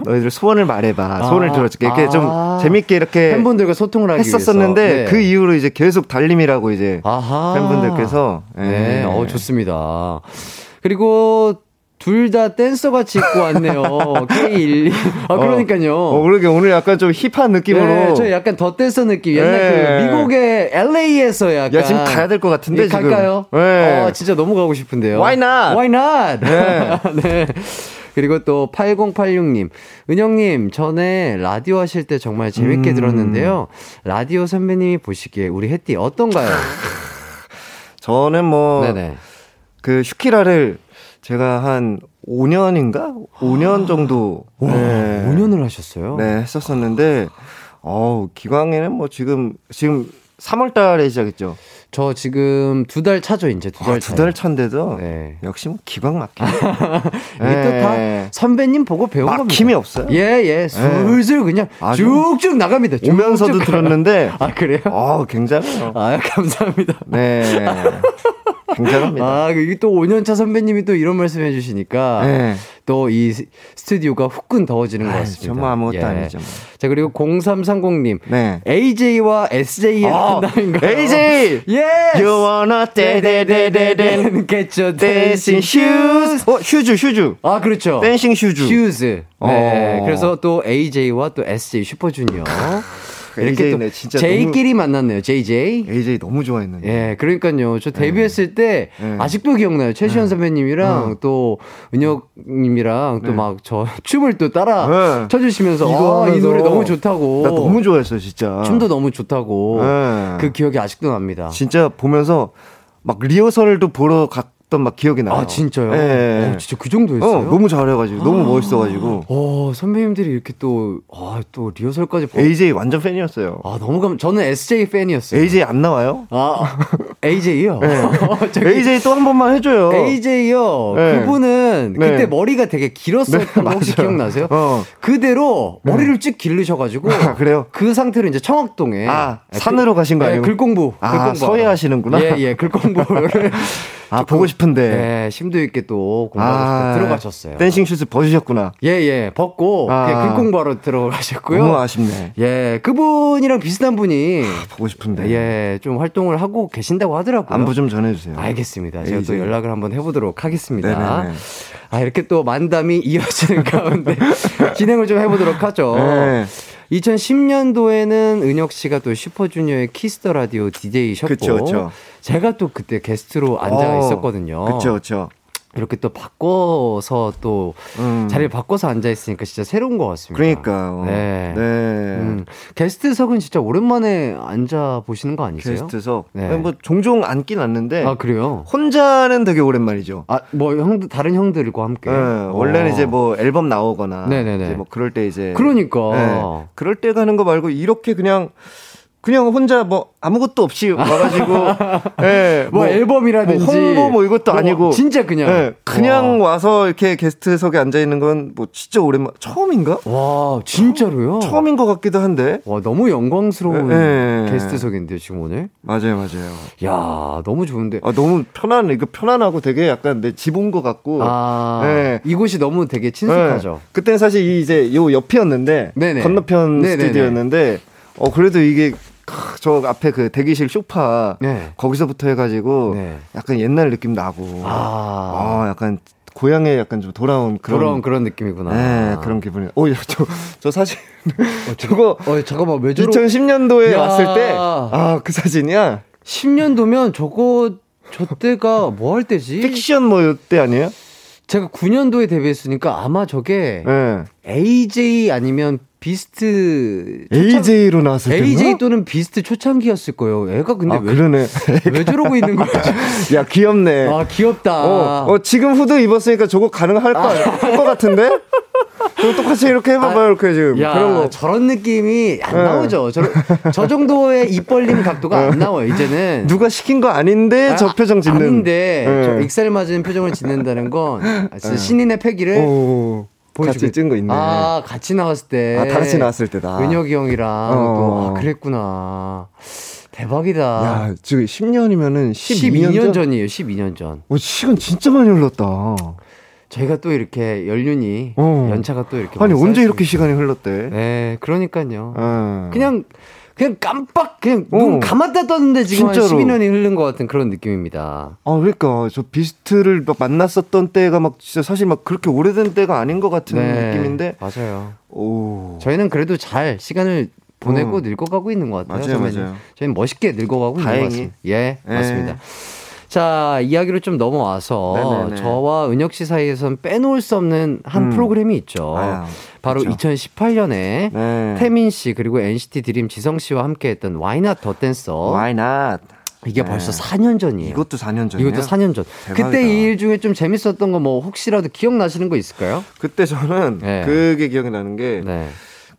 너희들 소원을 말해봐. 소원을 아, 들어줄게. 이렇게 아, 좀 재밌게 이렇게 팬분들과 소통을 하기 했었었는데 위해서. 네. 그 이후로 이제 계속 달님이라고 이제 아하. 팬분들께서 네, 네. 어, 좋습니다. 그리고 둘 다 댄서같이 입고 왔네요. 케이 일이. 아, 그러니까요. 어, 어, 그러게 오늘 약간 좀 힙한 느낌으로. 네, 저 약간 더 댄서 느낌. 옛날 네. 그 미국의 엘에이에서 약간. 야, 지금 가야 될 것 같은데, 예, 지금. 갈까요? 네. 어, 진짜 너무 가고 싶은데요. Why not? Why not? 네. 네. 그리고 또 팔공팔육 님. 은영님, 전에 라디오 하실 때 정말 재밌게 음... 들었는데요. 라디오 선배님이 보시기에 우리 햇띠 어떤가요? 저는 뭐. 네네. 그 슈키라를 제가 한 오 년인가? 오 년 정도. 와, 네. 오 년을 하셨어요? 네, 했었었는데, 어우, 기광에는 뭐 지금, 지금 삼월 달에 시작했죠? 저 지금 두 달 차죠, 이제 두 달 차. 두 달 차인데도, 네. 역시 뭐 기광 막히네. 이게 또 다 선배님 보고 배운 겁니다. 막힘이 없어요? 예, 예. 술술 그냥 아, 쭉쭉 나갑니다. 쭉쭉 오면서도 가요. 들었는데. 아, 그래요? 아, 굉장해요. 아, 감사합니다. 네. 굉장합니다. 아, 이게 또 오 년차 선배님이 또 이런 말씀 해주시니까 네. 또 이 스튜디오가 후끈 더워지는 것 같습니다. 정말 아무것도 예. 아니죠. 뭐. 자, 그리고 공삼삼공 님. 네. 에이제이와 에스제이의 만남인가요? 어, 에이제이! Yes! You wanna 데데데데데 get your dancing shoes. 어, 슈즈, 슈즈. 아, 그렇죠. 댄싱 슈즈. 슈즈. 네. 어. 그래서 또 에이제이와 또 에스제이 슈퍼주니어. 이렇게 에이제이네, 진짜 제이끼리 만났네요. 제이제이. 에이제이 너무 좋아했는데. 예, 그러니까요. 저 데뷔했을 때 네. 아직도 기억나요. 최시원 네. 선배님이랑 네. 또 은혁님이랑 네. 또 막 저 춤을 또 따라 네. 쳐주시면서 이거, 아, 이 노래 너무 좋다고. 나 너무 좋아했어요, 진짜. 춤도 너무 좋다고. 네. 그 기억이 아직도 납니다. 진짜 보면서 막 리허설을 또 보러 갔. 막 기억이 나요. 아, 진짜요? 예. 오, 진짜 그 정도였어요? 어, 너무 잘해가지고, 아~ 너무 멋있어가지고. 어, 선배님들이 이렇게 또, 아, 또 리허설까지. 보... 에이제이 완전 팬이었어요. 아, 너무 감, 저는 에스제이 팬이었어요. 에이제이 안 나와요? 아, 에이제이요? 네. 저기... 에이제이 또 한 번만 해줘요. 에이제이요? 네. 그분은 그때 네. 머리가 되게 길었었던 거 네, 혹시 기억나세요? 어. 그대로 네. 머리를 쭉 길르셔가지고. 아, 그래요? 그 상태로 이제 청학동에. 아, 산으로 글, 가신 거 아니에요? 네, 글공부. 아, 글공부. 서예하시는구나? 예, 예, 글공부를. 아, 보고 싶은데. 네, 심도 있게 또 공부하고 아, 들어가셨어요. 댄싱 슈즈 벗으셨구나. 예, 예, 벗고, 아, 그냥 글공부하러 들어가셨고요. 너무 아쉽네. 예, 그분이랑 비슷한 분이. 아, 보고 싶은데. 예, 좀 활동을 하고 계신다고 하더라고요. 안부 좀 전해주세요. 알겠습니다. 제가 에이, 또 연락을 한번 해보도록 하겠습니다. 네네네. 아, 이렇게 또 만담이 이어지는 가운데 진행을 좀 해보도록 하죠. 네. 이천십 년도에는 은혁 씨가 또 슈퍼주니어의 키스더 라디오 디제이셨고, 그쵸, 그쵸. 제가 또 그때 게스트로 앉아 있었거든요. 그렇죠, 그렇죠. 이렇게 또 바꿔서 또 음. 자리를 바꿔서 앉아있으니까 진짜 새로운 것 같습니다. 그러니까요. 네. 네. 음. 게스트석은 진짜 오랜만에 앉아보시는 거 아니세요? 게스트석? 네. 뭐 종종 앉긴 앉는데. 아, 그래요? 혼자는 되게 오랜만이죠. 아, 뭐 형, 다른 형들과 함께. 네. 원래는 이제 뭐 앨범 나오거나. 네네네. 이제 뭐 그럴 때 이제. 그러니까. 네. 그럴 때 가는 거 말고 이렇게 그냥. 그냥 혼자 뭐 아무것도 없이 와가지고, 예, 뭐, 뭐 앨범이라든지 뭐 홍보 뭐 이것도 뭐, 아니고 진짜 그냥 예, 그냥 와. 와서 이렇게 게스트석에 앉아 있는 건 뭐 진짜 오랜만 처음인가? 와 진짜로요? 처음인 것 같기도 한데. 와 너무 영광스러운 예, 예. 게스트석인데 지금 오늘. 맞아요, 맞아요. 야 너무 좋은데. 아 너무 편안 이거 편안하고 되게 약간 내 집 온 것 같고. 아 예. 이곳이 너무 되게 친숙하죠. 예. 그때는 사실 이 이제 요 옆이었는데 네네. 건너편 네네네. 스튜디오였는데 어 그래도 이게 저 앞에 그 대기실 소파 네. 거기서부터 해가지고 네. 약간 옛날 느낌 나고 아, 아 약간 고향에 약간 좀 돌아온 그런 돌아온 그런 느낌이구나. 네, 아. 그런 기분이. 오, 저, 저 사진 어, 저거 어, 잠깐만 왜 저러... 이천십 년도에 야. 왔을 때 아, 그 사진이야. 십 년도면 저거 저 때가 뭐 할 때지? 픽션 뭐 이때 아니에요? 제가 구 년도에 데뷔했으니까 아마 저게 네. 에이제이 아니면 비스트 초창... 에이제이로 나왔을 때요? 에이제이 또는 비스트 초창기였을 거예요. 애가 근데 아, 왜, 그러네. 애가... 왜 저러고 있는 거야? 야 귀엽네. 아 귀엽다. 어, 어 지금 후드 입었으니까 저거 가능할 거 할 거 아. 같은데? 그럼 똑같이 이렇게 해봐봐요. 아, 이렇게 지금 야, 그런 거 저런 느낌이 안 네. 나오죠. 저, 저 정도의 입 벌림 각도가 안 나와요. 이제는 누가 시킨 거 아닌데 아, 저 표정 짓는. 아닌데 네. 저 익살 맞은 표정을 짓는다는 건 진짜 신인의 패기를. 오. 같이 찐 거 있네. 아, 같이 나왔을 때. 아, 다 같이 나왔을 때다. 은혁이 형이랑. 어. 또, 아, 그랬구나. 대박이다. 야, 지금 십 년이면은 십이 년, 십이 년 전? 전이에요, 십이 년 전. 어, 시간 진짜 많이 흘렀다. 저희가 또 이렇게 연륜이, 어. 연차가 또 이렇게. 아니, 언제 이렇게 시간이 흘렀대? 네, 그러니까요. 어. 그냥, 그냥 깜빡, 그냥 어. 눈 감았다 떴는데 지금 진짜로. 한 십이 년이 흐른 것 같은 그런 느낌입니다. 아, 그러니까. 저 비스트를 막 만났었던 때가 막 진짜 사실 막 그렇게 오래된 때가 아닌 것 같은 네, 느낌인데. 맞아요. 오. 저희는 그래도 잘 시간을 보내고 어. 늙어가고 있는 것 같아요. 맞아요, 저희는. 맞아요. 저희는 멋있게 늙어가고 다행히. 있는 것 같습니다. 예, 예, 맞습니다. 자, 이야기로 좀 넘어와서 네네네. 저와 은혁 씨 사이에선 빼놓을 수 없는 한 음. 프로그램이 있죠. 아유, 바로 그렇죠. 이천십팔 년에 네. 태민 씨 그리고 엔시티 드림 지성 씨와 함께했던 Why Not 더 댄서. Why Not. 이게 네. 벌써 사 년 전이에요. 이것도 사 년 전이에요? 이것도 사 년 전. 대박이다. 그때 이 일 중에 좀 재밌었던 거 뭐 혹시라도 기억나시는 거 있을까요? 그때 저는 네. 그게 기억이 나는 게 네.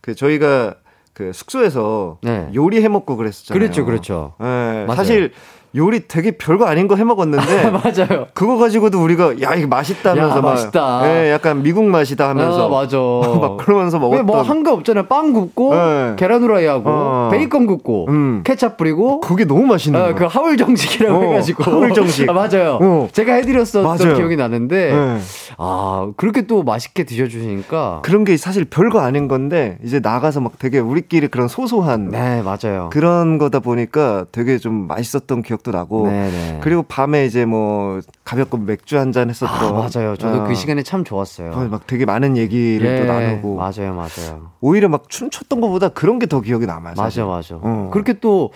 그 저희가 그 숙소에서 네. 요리해 먹고 그랬었잖아요. 그렇죠, 그렇죠. 네. 사실 요리 되게 별거 아닌 거 해먹었는데. 아, 맞아요. 그거 가지고도 우리가, 야, 이거 맛있다면서. 야, 막, 맛있다. 예, 약간 미국 맛이다 하면서. 아, 맞아. 막 그러면서 먹었던. 뭐 한 거 없잖아요. 빵 굽고, 네. 계란 후라이하고, 어. 베이컨 굽고, 음. 케찹 뿌리고. 그게 너무 맛있는 거예요. 어, 그 하울 정식이라고 어, 해가지고. 하울 정식. 아, 맞아요. 어. 제가 해드렸었던 맞아요. 기억이 나는데. 네. 아, 그렇게 또 맛있게 드셔주시니까. 그런 게 사실 별거 아닌 건데, 이제 나가서 막 되게 우리끼리 그런 소소한. 네, 맞아요. 그런 거다 보니까 되게 좀 맛있었던 기억 도 나고 네네. 그리고 밤에 이제 뭐 가볍고 맥주 한잔 했었던. 아, 맞아요. 저도 어. 그 시간이 참 좋았어요. 막 되게 많은 얘기를 예. 또 나누고. 맞아요, 맞아요. 오히려 막 춤췄던 것보다 그런 게 더 기억이 남아요. 사실. 맞아, 맞아. 어. 그렇게 또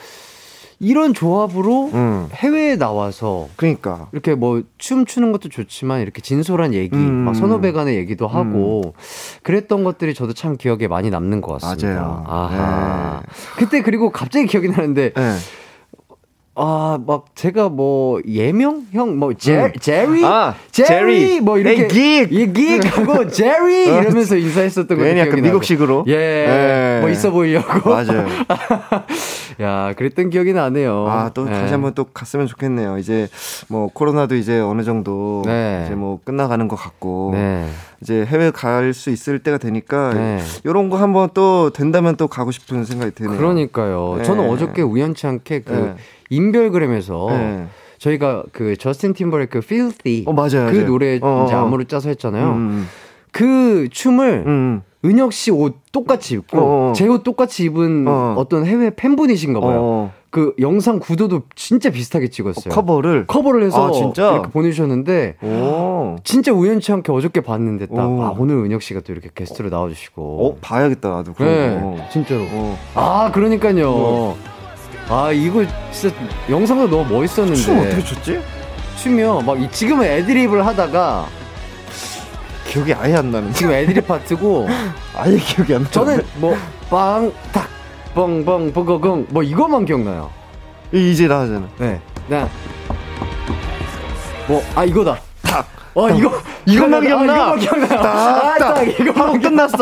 이런 조합으로 음. 해외에 나와서 그러니까 이렇게 뭐 춤추는 것도 좋지만 이렇게 진솔한 얘기, 음. 막 선후배 간의 얘기도 하고 음. 그랬던 것들이 저도 참 기억에 많이 남는 것 같습니다. 맞아요. 아하. 네. 그때 그리고 갑자기 기억이 나는데. 네. 아, 막, 제가 뭐, 예명? 형, 뭐, 제, 제리? 아, 제리? 제리! 뭐, 이렇게. 에이, 긱! 이 긱! 하고, 제리! 이러면서 인사했었던 거 같아요. 괜히 약간 미국식으로. 예. 예. 뭐, 있어 보이려고. 맞아요. 야, 그랬던 기억이 나네요. 아, 또, 예. 다시 한번 또 갔으면 좋겠네요. 이제, 뭐, 코로나도 이제 어느 정도. 네. 이제 뭐, 끝나가는 것 같고. 네. 이제 해외 갈 수 있을 때가 되니까 네. 이런 거 한번 또 된다면 또 가고 싶은 생각이 드네요. 그러니까요. 네. 저는 어저께 우연치 않게 그 네. 인별그램에서 네. 저희가 그 저스틴 팀버레이크 Filthy 어, 맞아요, 그 맞아요. 노래 이제 안무를 짜서 했잖아요. 음. 그 춤을 음. 은혁 씨 옷 똑같이 입고 제 옷 똑같이 입은 어어. 어떤 해외 팬분이신가 봐요. 어어. 그 영상 구도도 진짜 비슷하게 찍었어요. 어, 커버를 커버를 해서 아, 진짜? 이렇게 보내주셨는데 오. 진짜 우연치 않게 어저께 봤는데 딱 오. 아, 오늘 은혁 씨가 또 이렇게 게스트로 어. 나와주시고 어 봐야겠다 나도. 네, 어. 진짜로. 어. 아 그러니까요. 어. 아 이거 진짜 영상도 너무 멋있었는데 춤 어떻게 췄지? 춤이요. 막 이, 지금은 애드립을 하다가 기억이 아예 안 나는데 지금 애드립 파트고 아예 기억이 안 나. 저는 뭐 빵 탁 뻥뻥 뻥거금 뭐 이거만 기억나요. 이제 나오잖아. 네. 나 뭐 아 이거다. 탁. 어 이거 이거만 기억나. 이거만 기억나. 딱 이거 바로 끝났어.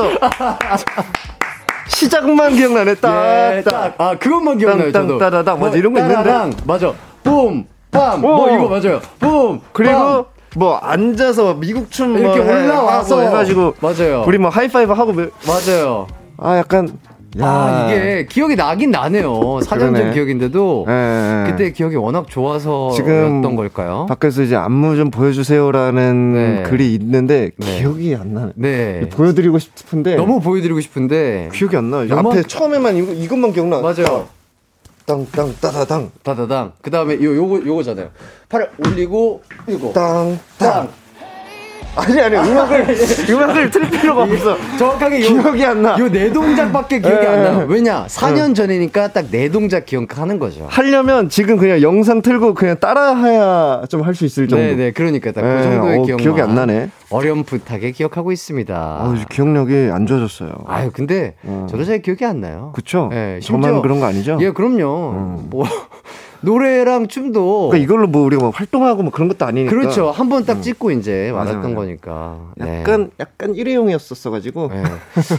시작만 기억나네. 딱 딱. 아 그것만 기억나요. 저도. 따다닥 맞아 이런 거 있는데. 맞아. 뿜 빰. 뭐 이거 맞아요. 뿜. 그리고 뭐 앉아서 미국 춤 이렇게 올라와서 해가지고 맞아요. 우리 뭐 하이파이브 하고 맞아요. 아 약간 야. 아 이게 기억이 나긴 나네요. 사전적 기억인데도 에, 에. 그때 기억이 워낙 좋아서였던 걸까요? 밖에서 이제 안무 좀 보여주세요라는 네. 글이 있는데 네. 기억이 안 나네. 네. 보여드리고 싶은데 너무 보여드리고 싶은데 기억이 안 나요. 앞에 처음에만 이거, 이것만 기억나. 맞아요. 땅땅 따다당 따다당. 그 다음에 요 요거 요거잖아요. 팔을 올리고 이거 땅땅. 아니 아니 음악을 음악을 틀 필요가 없어. 정확하게 기억이 안 나. 요 네 동작밖에 기억이 안 나. 왜냐 사 년 전이니까 딱 네 동작 기억하는 거죠. 하려면 지금 그냥 영상 틀고 그냥 따라해야 좀 할 수 있을 정도. 네네 그러니까 딱 그 정도의 기억. 기억이 안 나네. 어렴풋하게 기억하고 있습니다. 아, 기억력이 안 좋아졌어요. 아유 근데 음. 저도 잘 기억이 안 나요. 그렇죠. 네, 저만 그런 거 아니죠? 예 그럼요. 음. 뭐. 노래랑 춤도 그러니까 이걸로 뭐 우리가 막 활동하고 뭐 그런 것도 아니니까 그렇죠. 한 번 딱 찍고 음. 이제 맞았던 거니까 약간 네. 약간 일회용이었었어 가지고 네.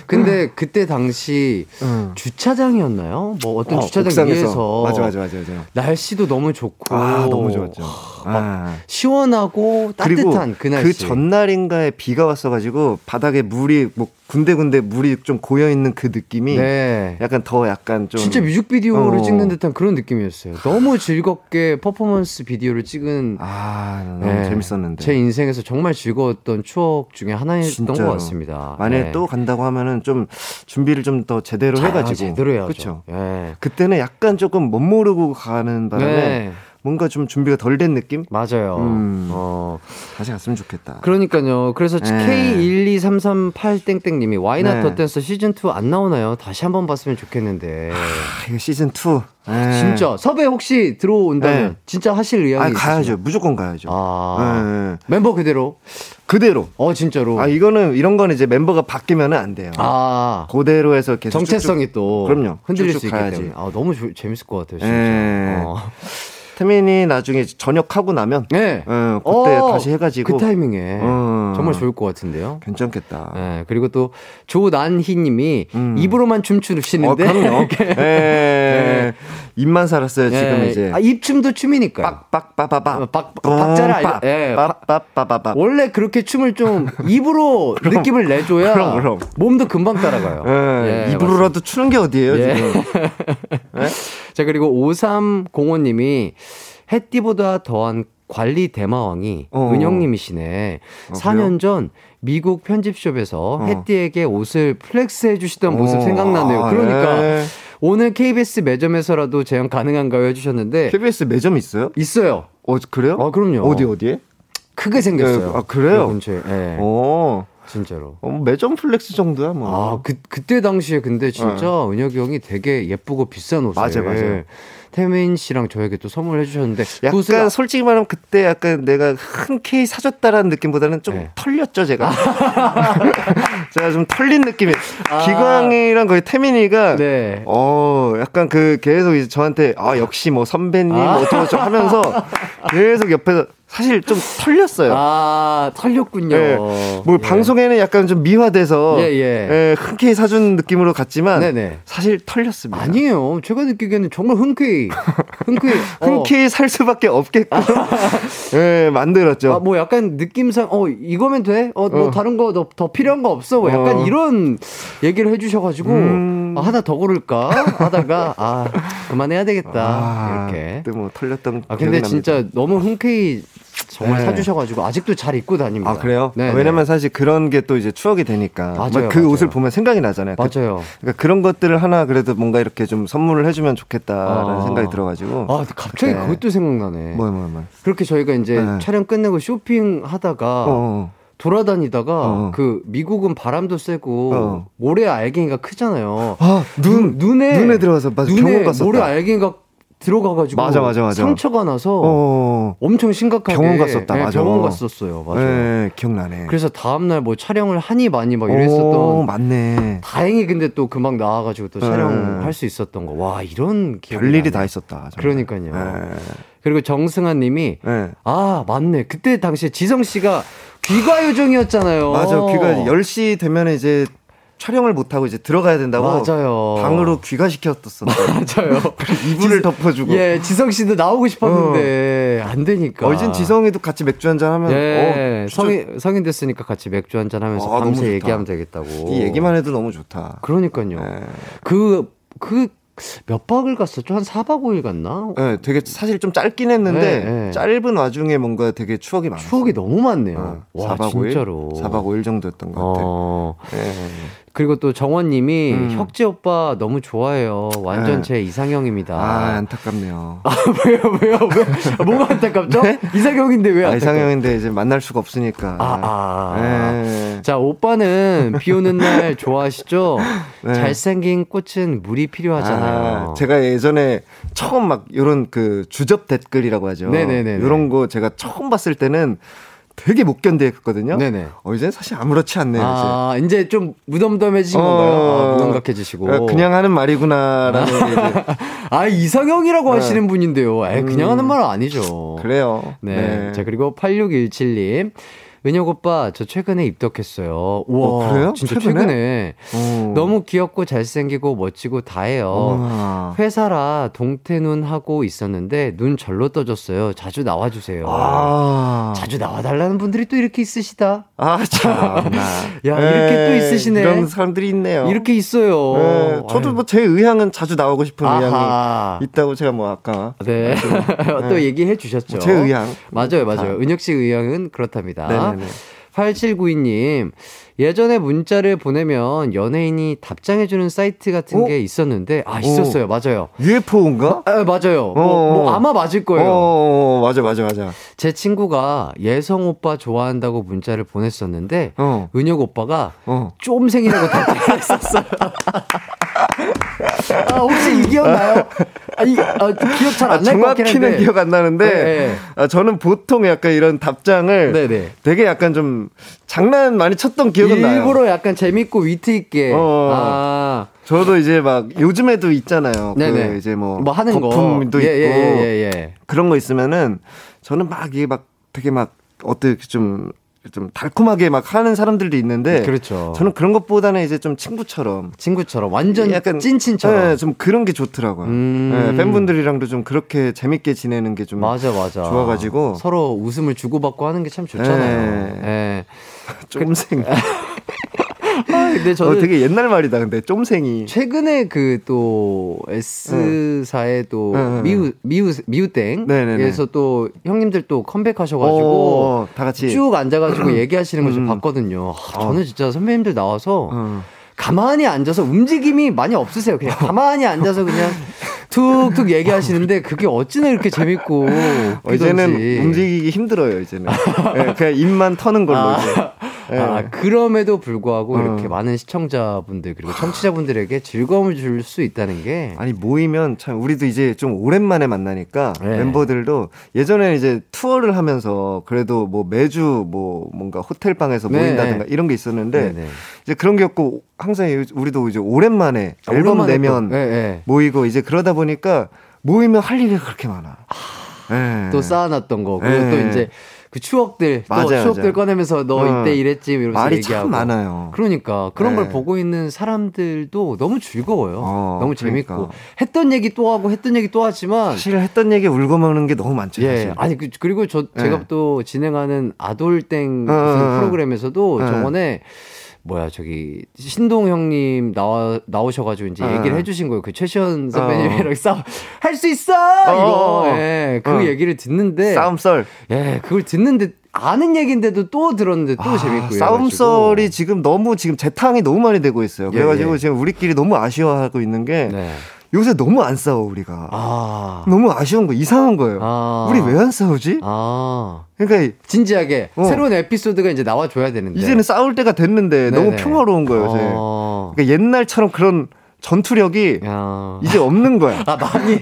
근데 그때 당시 음. 주차장이었나요? 뭐 어떤 어, 주차장 위에서 맞아, 맞아 맞아 맞아 날씨도 너무 좋고 아 너무 좋았죠. 아. 막 시원하고 따뜻한 그 날씨. 그 전날인가에 비가 왔어 가지고 바닥에 물이 뭐 군데군데 물이 좀 고여 있는 그 느낌이 네. 약간 더 약간 좀 진짜 뮤직비디오를 어. 찍는 듯한 그런 느낌이었어요. 너무 즐겁게 퍼포먼스 비디오를 찍은 아 너무 네. 재밌었는데 제 인생에서 정말 즐거웠던 추억 중에 하나였던 것 같습니다. 만약에 네. 또 간다고 하면은 좀 준비를 좀 더 제대로 해가지고 제대로 해야죠. 그렇죠. 네. 그때는 약간 조금 못 모르고 가는 바람에. 네. 뭔가 좀 준비가 덜 된 느낌? 맞아요. 음, 어. 다시 갔으면 좋겠다. 그러니까요. 그래서 케이 일이삼삼팔 님이 와이나 더 댄서 시즌투 안 나오나요? 다시 한번 봤으면 좋겠는데. 하, 이거 시즌투. 아, 진짜. 섭외 혹시 들어온다면 에이. 진짜 하실 의향이 아, 가야죠. 있으시면? 무조건 가야죠. 아. 멤버 그대로? 그대로. 어, 진짜로. 아, 이거는, 이런 거는 이제 멤버가 바뀌면 안 돼요. 아. 그대로 해서 계속. 정체성이 쭉쭉, 또. 그럼요. 흔들릴 수 있기 때문에. 아, 너무 조, 재밌을 것 같아요. 진짜. 어. 태민이 나중에 전역하고 나면 네. 어, 그때 어, 다시 해가지고 그 타이밍에 어. 정말 좋을 것 같은데요. 괜찮겠다. 네, 그리고 또 조난희님이 음. 입으로만 춤추시는데 어, 에, 네. 입만 살았어요. 에, 지금 이제 아, 입춤도 춤이니까요. 빡빡빠바바 박자를 알려. 예, 빡빡빠바바 원래 그렇게 춤을 좀 입으로 그럼, 느낌을 내줘야 그럼, 그럼. 몸도 금방 따라가요. 에, 예, 입으로라도 맞습니다. 추는 게 어디예요 예. 지금. 네? 자 그리고 오삼공오 님이 해띠보다 더한 관리 대마왕이 어. 은영님이시네. 어, 사 년 전 미국 편집숍에서 해띠에게 어. 옷을 플렉스 해주시던 어. 모습 생각나네요. 아, 그러니까 네. 오늘 케이비에스 매점에서라도 재현 가능한가요 해주셨는데 케이비에스 매점 있어요? 있어요. 어 그래요? 아 그럼요. 어디 어디에? 크게 생겼어요. 네, 아 그래요? 근처에. 네. 어. 진짜로. 어, 매점 플렉스 정도야 뭐. 아, 그 그때 당시에 근데 진짜 네. 은혁이 형이 되게 예쁘고 비싼 옷을 맞아 맞아. 태민 씨랑 저에게 또 선물해 주셨는데 약간 옷을... 솔직히 말하면 그때 약간 내가 흔쾌히 사줬다라는 느낌보다는 좀 네. 털렸죠 제가. 제가 좀 털린 느낌이. 아. 기광이랑 거의 태민이가 네. 어 약간 그 계속 이제 저한테 아 역시 뭐 선배님 아. 어쩌고저쩌고 하면서 계속 옆에서. 사실 좀 털렸어요. 아, 털렸군요. 예, 뭐 예. 방송에는 약간 좀 미화돼서 예, 예. 예, 흔쾌히 사준 느낌으로 갔지만 네네. 사실 털렸습니다. 아니에요. 제가 느끼기에는 정말 흔쾌히 흔쾌히 어. 흔쾌히 살 수밖에 없게끔 예, 만들었죠. 아, 뭐 약간 느낌상 어 이거면 돼? 어 뭐 어. 다른 거 더 필요한 거 없어? 뭐 약간 어. 이런 얘기를 해주셔가지고 음... 아, 하나 더 고를까 하다가 아 그만해야 되겠다 아, 이렇게. 뭐 털렸던. 아 근데 진짜 너무 흔쾌히 정말 네. 사주셔가지고 아직도 잘 입고 다닙니다. 아 그래요? 네, 왜냐면 네. 사실 그런 게 또 이제 추억이 되니까 맞아요, 그 맞아요. 옷을 보면 생각이 나잖아요. 맞아요. 그, 그러니까 그런 것들을 하나 그래도 뭔가 이렇게 좀 선물을 해주면 좋겠다라는 아. 생각이 들어가지고. 아 갑자기 네. 그것도 생각나네. 뭐야 뭐야 뭐야. 그렇게 저희가 이제 네. 촬영 끝내고 쇼핑하다가. 어어. 돌아다니다가 어. 그 미국은 바람도 세고 어. 모래 알갱이가 크잖아요. 아, 눈, 눈 눈에 눈에 들어가서 맞아. 눈에 모래 알갱이가 들어가가지고 맞아, 맞아, 맞아. 상처가 나서 어. 엄청 심각하게 병원 갔었다. 네, 맞아. 병원 갔었어요. 맞아. 네, 기억나네. 그래서 다음 날 뭐 촬영을 하니 많이 막 이랬었던. 오, 맞네. 다행히 근데 또 금방 나와가지고 또 네. 촬영할 수 있었던 거. 와 이런 기억이 별일이 나네. 다 있었다. 정말. 그러니까요. 네. 그리고 정승아님이 네. 아 맞네. 그때 당시에 지성 씨가 귀가 요정이었잖아요. 맞아. 귀가 열 시 되면 이제 촬영을 못하고 이제 들어가야 된다고. 맞아요. 방으로 귀가시켰었어. 맞아요. 이불을 덮어주고. 예, 지성 씨도 나오고 싶었는데 어. 안 되니까. 어진 지성이도 같이 맥주 한잔 하면. 예, 어, 성인, 성인 됐으니까 같이 맥주 한잔 하면서 아, 밤새 얘기하면 되겠다고. 이 얘기만 해도 너무 좋다. 그러니까요. 네. 그, 그, 몇 박을 갔었죠? 한 사 박 오 일 갔나? 네, 되게 사실 좀 짧긴 했는데 네, 네. 짧은 와중에 뭔가 되게 추억이 많았어요. 추억이 너무 많네요. 네. 와, 사 박 진짜로. 오 일? 사 박 오 일 정도였던 것 같아요. 어. 네. 그리고 또 정원님이 음. 혁재 오빠 너무 좋아해요. 완전 네. 제 이상형입니다. 아, 안타깝네요. 아, 왜요? 왜요? 왜? 뭐가 안타깝죠? 네? 이상형인데 왜 안타깝죠? 아, 이상형인데 이제 만날 수가 없으니까. 아, 아. 네. 자, 오빠는 비 오는 날 좋아하시죠? 네. 잘생긴 꽃은 물이 필요하잖아요. 아, 제가 예전에 처음 막 이런 그 주접 댓글이라고 하죠. 네네네. 이런 거 제가 처음 봤을 때는 되게 못 견디했거든요. 네네. 어, 이제 사실 아무렇지 않네요. 아, 이제, 이제 좀 무덤덤해지신 어, 건가요? 아, 무덤각해지시고. 그냥 하는 말이구나라는. 아, 이상형이라고 네. 하시는 분인데요. 에이, 그냥 음, 하는 말은 아니죠. 그래요. 네. 네. 자, 그리고 팔육일칠님. 은혁 오빠, 저 최근에 입덕했어요. 우와, 어, 그래요? 진짜 최근에? 최근에. 너무 귀엽고 잘생기고 멋지고 다해요. 우와. 회사라 동태눈 하고 있었는데 눈 절로 떠졌어요. 자주 나와주세요. 아. 자주 나와달라는 분들이 또 이렇게 있으시다. 아, 참. 야, 에이, 이렇게 또 있으시네. 이런 사람들이 있네요. 이렇게 있어요. 네, 저도 뭐 제 의향은 자주 나오고 싶은 아하. 의향이 있다고 제가 뭐 아까. 네. 또 네. 얘기해 주셨죠. 제 의향. 맞아요, 맞아요. 아. 은혁 씨 의향은 그렇답니다. 네. 네네. 팔칠구이님 예전에 문자를 보내면 연예인이 답장해주는 사이트 같은 오? 게 있었는데 아 있었어요. 오. 맞아요. 유에프오인가? 아, 맞아요. 뭐, 뭐 아마 맞을 거예요. 어어. 맞아 맞아 맞아. 제 친구가 예성 오빠 좋아한다고 문자를 보냈었는데 어. 은혁 오빠가 어. 쫌생이라고 답장했었어요. 아, 혹시 이 기억나요? 아, 이, 아, 기억 잘 안 날 것 같긴 한데. 정확히는 기억 안 나는데 네, 네. 아, 저는 보통 약간 이런 답장을 네, 네. 되게 약간 좀 장난 많이 쳤던 기억은 일부러 나요. 일부러 약간 재밌고 위트 있게. 어, 아. 저도 이제 막 요즘에도 있잖아요. 네네. 그 이제 뭐, 뭐 하는 거품도 예, 있고 예, 예, 예. 그런 거 있으면은 저는 막 이게 막 되게 막 어떻게 좀. 좀 달콤하게 막 하는 사람들도 있는데, 그렇죠. 저는 그런 것보다는 이제 좀 친구처럼, 친구처럼 완전 약간 찐친처럼, 네, 좀 그런 게 좋더라고요. 음. 네, 팬분들이랑도 좀 그렇게 재밌게 지내는 게 좀 맞아 맞아 좋아가지고 서로 웃음을 주고받고 하는 게 참 좋잖아요. 네. 좀생. 근데 저는 어, 되게 옛날 말이다. 근데 쫌생이 최근에 그 또 S사의 또 응. 미우 미우 미우땡에서 또 형님들 또 컴백하셔가지고 오, 다 같이 쭉 앉아가지고 얘기하시는 걸 좀 음. 봤거든요. 아, 저는 진짜 선배님들 나와서 음. 가만히 앉아서 움직임이 많이 없으세요. 그냥 가만히 앉아서 그냥 툭툭 얘기하시는데 그게 어찌나 이렇게 재밌고 웃기던지. 이제는 움직이기 힘들어요. 이제는 네, 그냥 입만 터는 걸로. 아. 이제. 네. 아, 그럼에도 불구하고 어. 이렇게 많은 시청자분들 그리고 청취자분들에게 즐거움을 줄 수 있다는 게 아니 모이면 참 우리도 이제 좀 오랜만에 만나니까 네. 멤버들도 예전에 이제 투어를 하면서 그래도 뭐 매주 뭐 뭔가 호텔 방에서 네. 모인다든가 이런 게 있었는데 네. 이제 그런 게 없고 항상 우리도 이제 오랜만에 아, 앨범 내면 네, 네. 모이고 이제 그러다 보니까 모이면 할 일이 그렇게 많아. 아, 네. 또 쌓아놨던 거 그리고 네. 또 이제 그 추억들, 맞아, 또 추억들 맞아. 꺼내면서 너 어, 이때 이랬지 이러면서 말이 얘기하고. 참 많아요. 그러니까 그런 네. 걸 보고 있는 사람들도 너무 즐거워요. 어, 너무 재밌고 그러니까. 했던 얘기 또 하고 했던 얘기 또 하지만 사실 했던 얘기 울고 먹는 게 너무 많죠. 예. 사실. 아니 그, 그리고 저 네. 제가 또 진행하는 아돌땡 어, 프로그램에서도 어, 저번에 뭐야 저기 신동 형님 나와 나오셔가지고 이제 네. 얘기를 해주신 거예요. 그 최시원 선배님이랑 어. 싸움 할 수 있어 이거 어. 예, 그 어. 얘기를 듣는데 싸움썰 예 그걸 듣는데. 아는 얘기인데도 또 들었는데 또 아, 재밌고요. 싸움썰이 지금 너무 지금 재탕이 너무 많이 되고 있어요. 그래가지고 예. 지금 우리끼리 너무 아쉬워하고 있는 게 네. 요새 너무 안 싸워 우리가. 아. 너무 아쉬운 거 이상한 거예요. 아. 우리 왜 안 싸우지? 아. 그러니까 진지하게 어. 새로운 에피소드가 이제 나와줘야 되는데 이제는 싸울 때가 됐는데 네네. 너무 평화로운 거예요. 아. 그러니까 옛날처럼 그런 전투력이 야. 이제 없는 거야. 아, 많이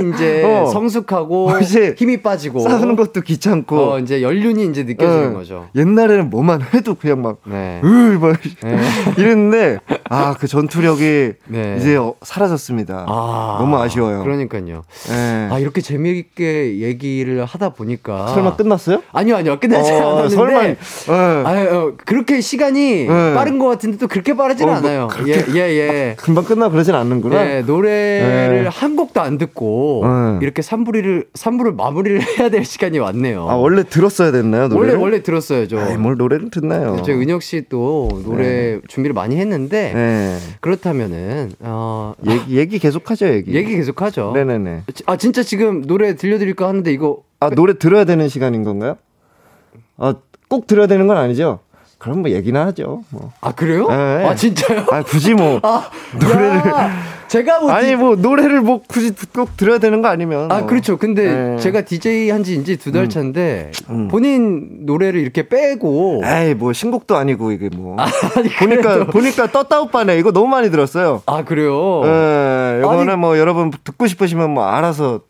많이 이제 어. 성숙하고 어, 이제 힘이 빠지고 싸우는 것도 귀찮고 어, 이제 연륜이 이제 느껴지는 어. 거죠. 옛날에는 뭐만 해도 그냥 막 네. 으, 막 네. 이랬는데 아, 그 전투력이 네. 이제 어, 사라졌습니다. 아. 너무 아쉬워요. 그러니까요. 네. 아, 이렇게 재미있게 얘기를 하다 보니까 설마 끝났어요? 아니요, 아니요. 끝나지 어, 않았는데. 설마 네. 아니, 어, 그렇게 시간이 네. 빠른 것 같은데 또 그렇게 빠르지는 어, 않아요. 뭐, 그렇게... 예, 예, 예. 금방 끝나 그러진 않는구나. 네, 노래를 네. 한 곡도 안 듣고 네. 이렇게 삼 부를 삼 부를 마무리를 해야 될 시간이 왔네요. 아, 원래 들었어야 됐나요? 노래를? 원래 원래 들었어야죠. 에이, 뭘 노래를 듣나요? 저희 은혁 씨 또 노래 네. 준비를 많이 했는데 네. 그렇다면은 어, 얘기, 얘기 계속하죠, 얘기. 얘기 계속하죠. 네네네. 아, 진짜 지금 노래 들려드릴까 하는데 이거 아 노래 들어야 되는 시간인 건가요? 아, 꼭 들어야 되는 건 아니죠? 그럼 뭐 얘기나 하죠. 뭐. 아, 그래요? 네. 아, 진짜요? 아, 굳이 뭐 아, 노래를 야, 제가 뭐 아니 뭐 노래를 뭐 굳이 꼭 들어야 되는 거 아니면 아, 뭐. 그렇죠. 근데 에이. 제가 디제이 한지 이제 두 달 차인데 음. 음. 본인 노래를 이렇게 빼고 에이 뭐 신곡도 아니고 이게 뭐 아, 아니, 보니까 보니까 떴다 오빠네 이거 너무 많이 들었어요. 아, 그래요? 예. 이거는 아니. 뭐 여러분 듣고 싶으시면 뭐 알아서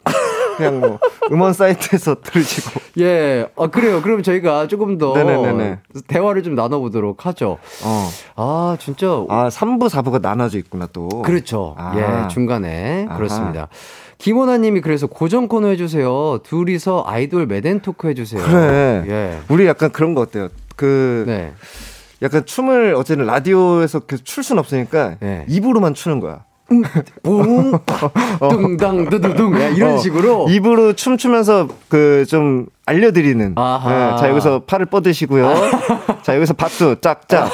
그냥 뭐 음원 사이트에서 들으시고. 예. 아, 그래요. 그럼 저희가 조금 더 네네네네. 대화를 좀 나눠보도록 하죠. 어. 아, 진짜. 아, 삼 부, 사 부가 나눠져 있구나, 또. 그렇죠. 아. 예, 중간에. 아하. 그렇습니다. 김원아 님이 그래서 고정 코너 해주세요. 둘이서 아이돌 매댄 토크 해주세요. 그래. 예. 우리 약간 그런 거 어때요? 그. 네. 약간 춤을 어쨌든 라디오에서 계속 출 순 없으니까. 네. 입으로만 추는 거야. 뿡, 뚱당, 두두둥, 이런 식으로. 어, 입으로 춤추면서 그 좀 알려드리는. 아하. 예, 자, 여기서 팔을 뻗으시고요. 아. 자, 여기서 박수, 짝짝.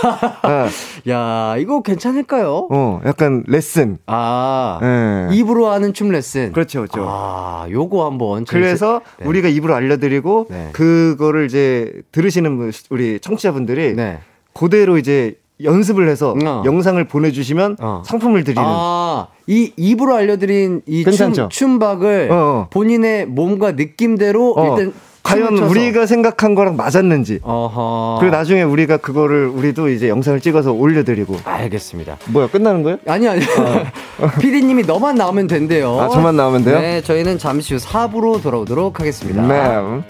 예. 야, 이거 괜찮을까요? 어, 약간 레슨. 아. 예. 입으로 하는 춤 레슨. 그렇죠, 그렇죠. 아, 요거 한번. 그래서 네. 우리가 입으로 알려드리고, 네. 그거를 이제 들으시는 우리 청취자분들이 네. 그대로 이제 연습을 해서 어. 영상을 보내주시면 어. 상품을 드리는. 아, 이 입으로 알려드린 이 춤, 춤박을 어어. 본인의 몸과 느낌대로 어. 일단 과연 쳐서. 우리가 생각한 거랑 맞았는지. 어허. 그리고 나중에 우리가 그거를 우리도 이제 영상을 찍어서 올려드리고. 알겠습니다. 뭐야, 끝나는 거예요? 아니, 아니. 어. 피디님이 너만 나오면 된대요. 아, 저만 나오면 돼요? 네, 저희는 잠시 후 사 부로 돌아오도록 하겠습니다. 네.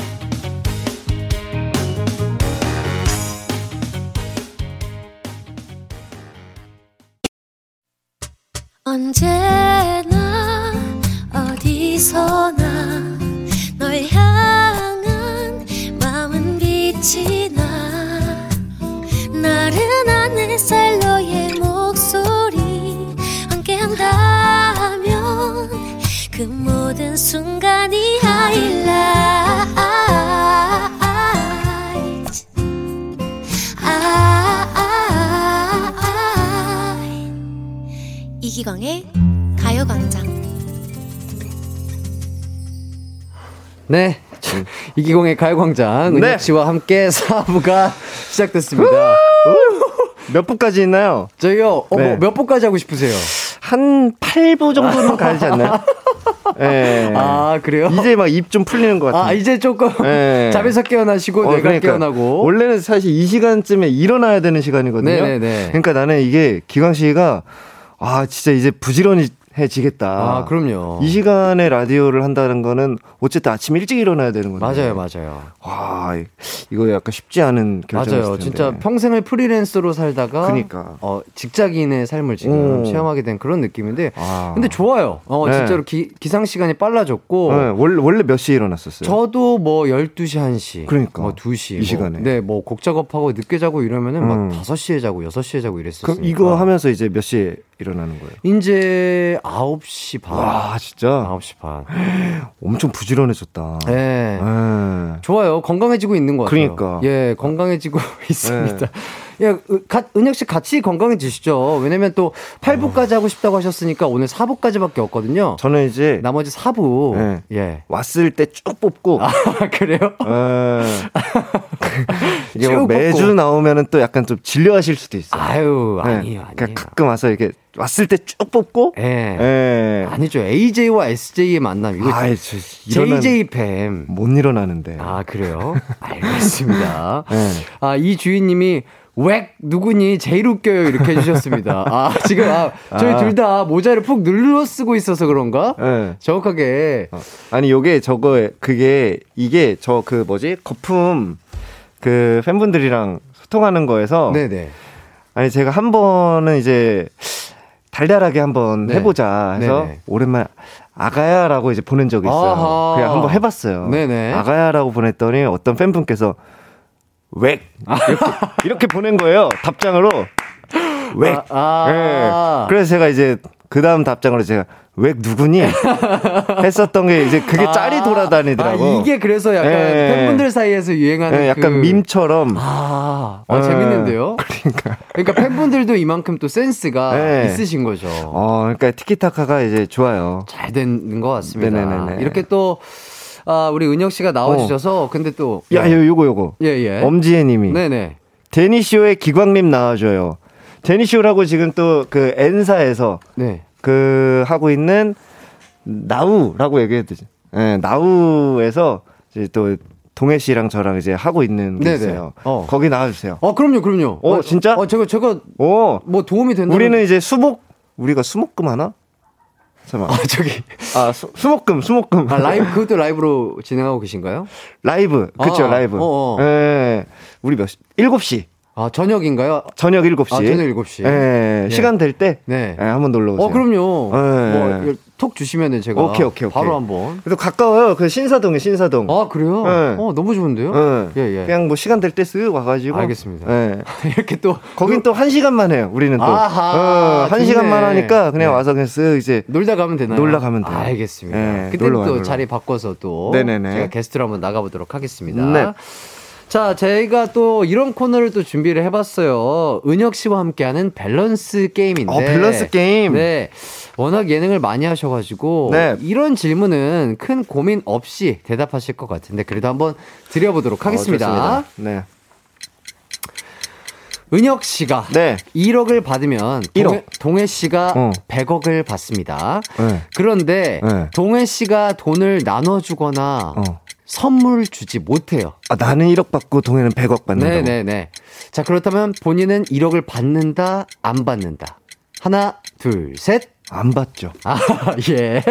언제나 어디서나 널 향한 마음은 빛이 나 나른한 햇살 너의 목소리 함께한다면 그 모든 순간이 하이라이트 이기광의 가요광장. 네, 이기광의 가요광장. 네. 은혁 씨와 함께 사 부가 시작됐습니다. 몇 부까지 있나요? 저희요. 어, 네. 뭐 몇 부까지 하고 싶으세요? 한 팔 부 정도는 가지 않나요? 네. 아, 그래요? 이제 막 입 좀 풀리는 것 같아요. 아, 이제 조금 네. 잠에서 깨어나시고 어, 내가 그러니까. 깨어나고. 원래는 사실 이 시간쯤에 일어나야 되는 시간이거든요. 네네네. 그러니까 나는 이게 기광 씨가 아, 진짜 이제 부지런히 해지겠다. 아, 그럼요. 이 시간에 라디오를 한다는 거는 어쨌든 아침 일찍 일어나야 되는 건데. 맞아요, 맞아요. 와, 이거 약간 쉽지 않은 결정이었어요. 맞아요, 진짜 평생을 프리랜서로 살다가, 그러니까 어, 직장인의 삶을 지금 오. 체험하게 된 그런 느낌인데, 아. 근데 좋아요. 어, 네. 진짜로 기, 기상 시간이 빨라졌고, 네, 원래 원래 몇 시에 일어났었어요? 저도 뭐 열두 시, 한 시, 그러니까 뭐 두 시, 이 뭐, 시간에, 네, 뭐 곡 작업하고 늦게 자고 이러면은 음. 막 다섯 시에 자고 여섯 시에 자고 이랬었어요. 그럼 이거 하면서 이제 몇 시에 일어나는 거예요? 이제 아홉 시 반. 와, 진짜? 아홉 시 반. 엄청 부지런해졌다. 예. 네. 네. 좋아요. 건강해지고 있는 것 같아요. 그러니까. 예, 건강해지고 있습니다. 네. 예, 은혁 씨 같이 건강해지시죠. 왜냐면 또 팔 부까지 어... 하고 싶다고 하셨으니까 오늘 사 부까지밖에 없거든요. 저는 이제 나머지 사 부 네. 예. 왔을 때 쭉 뽑고. 아, 그래요? 예. 이게 뭐 매주 뽑고. 나오면은 또 약간 좀 질려하실 수도 있어요. 아유, 아니에요. 네. 아니에요. 그러니까 가끔 와서 이렇게 왔을 때 쭉 뽑고. 예. 예. 아니죠. 에이제이와 에스제이의 만남. 이거 아, 저, 제이제이팸. 못 일어나는데. 아, 그래요? 알겠습니다. 네. 아, 이 주인님이 웩 누구니 제일 웃겨요 이렇게 해주셨습니다. 아 지금 아, 저희 아. 둘 다 모자를 푹 눌러 쓰고 있어서 그런가? 네. 정확하게 어. 아니 요게 저거 그게 이게 저 그 뭐지 거품 그 팬분들이랑 소통하는 거에서 네네. 아니 제가 한 번은 이제 달달하게 한번 네. 해보자 해서 네네. 오랜만에 아가야라고 이제 보낸 적이 있어요. 아하. 그냥 한번 해봤어요. 네네. 아가야라고 보냈더니 어떤 팬분께서 웩 이렇게, 이렇게 보낸 거예요. 답장으로 웩. 아, 아. 네. 그래서 제가 이제 그 다음 답장으로 제가 웩 누구니 했었던 게 이제 그게 아, 짤이 돌아다니더라고. 아, 이게 그래서 약간 네. 팬분들 사이에서 유행하는 네, 약간 그... 밈처럼. 아, 아, 아 재밌는데요. 그러니까 그러니까 팬분들도 이만큼 또 센스가 네. 있으신 거죠. 어, 그러니까 티키타카가 이제 좋아요. 잘 된 것 같습니다. 네네네네. 이렇게 또. 아, 우리 은혁 씨가 나와주셔서, 어. 근데 또. 야, 요, 요거, 요거. 예, 예. 엄지혜 님이. 네네. 데니쇼의 기광님 나와줘요. 데니쇼라고 지금 또 그 N사에서. 네. 그, 하고 있는 나우라고 얘기해도 되죠. 예, 나우에서 이제 또 동혜 씨랑 저랑 이제 하고 있는 게 네네. 있어요. 어. 거기 나와주세요. 어, 그럼요, 그럼요. 어, 어 진짜? 어, 제가, 제가. 어. 뭐 도움이 된다. 우리는 이제 수목, 우리가 수목금 하나? 잠깐만. 아, 저기. 아, 수, 수목금, 수목금. 아, 라이브, 그것도 라이브로 진행하고 계신가요? 라이브. 그쵸, 아, 라이브. 어, 어. 예. 우리 몇 시? 일곱 시. 아, 저녁인가요? 저녁 일곱 시. 아, 저녁 일곱 시. 예. 예. 시간 될 때. 네. 예, 한번 놀러 오세요. 어, 그럼요. 예. 뭐, 톡 주시면은 제가. 오케이, 오케이, 오케이. 바로 한 번. 그래도 가까워요. 그 신사동에, 신사동. 아, 그래요? 예. 어, 너무 좋은데요? 예, 예. 예. 그냥 뭐 시간 될 때 쓱 와가지고. 알겠습니다. 예. 이렇게 또. 거긴 또 한 시간만 해요, 우리는 또. 아하. 어, 한 시간만 하니까 그냥 네. 와서 그냥 쓱 이제. 놀다 가면 되나요? 놀다 가면 돼요. 알겠습니다. 예. 그때 또 자리 바꿔서 또. 네네네. 제가 게스트로 한번 나가보도록 하겠습니다. 네. 자, 저희가 또 이런 코너를 또 준비를 해봤어요. 은혁 씨와 함께하는 밸런스 게임인데. 어, 밸런스 게임. 네, 워낙 예능을 많이 하셔가지고 네. 이런 질문은 큰 고민 없이 대답하실 것 같은데 그래도 한번 드려보도록 하겠습니다. 어, 네. 은혁 씨가 네. 일억을 받으면 일억. 동해 씨가 어. 백억을 받습니다. 네. 그런데 네. 동해 씨가 돈을 나눠주거나. 어. 선물 주지 못해요. 아, 나는 일억 받고 동해는 백억 받는다고. 네네네. 자, 그렇다면 본인은 일억을 받는다, 안 받는다. 하나, 둘, 셋. 안 받죠. 아, 예.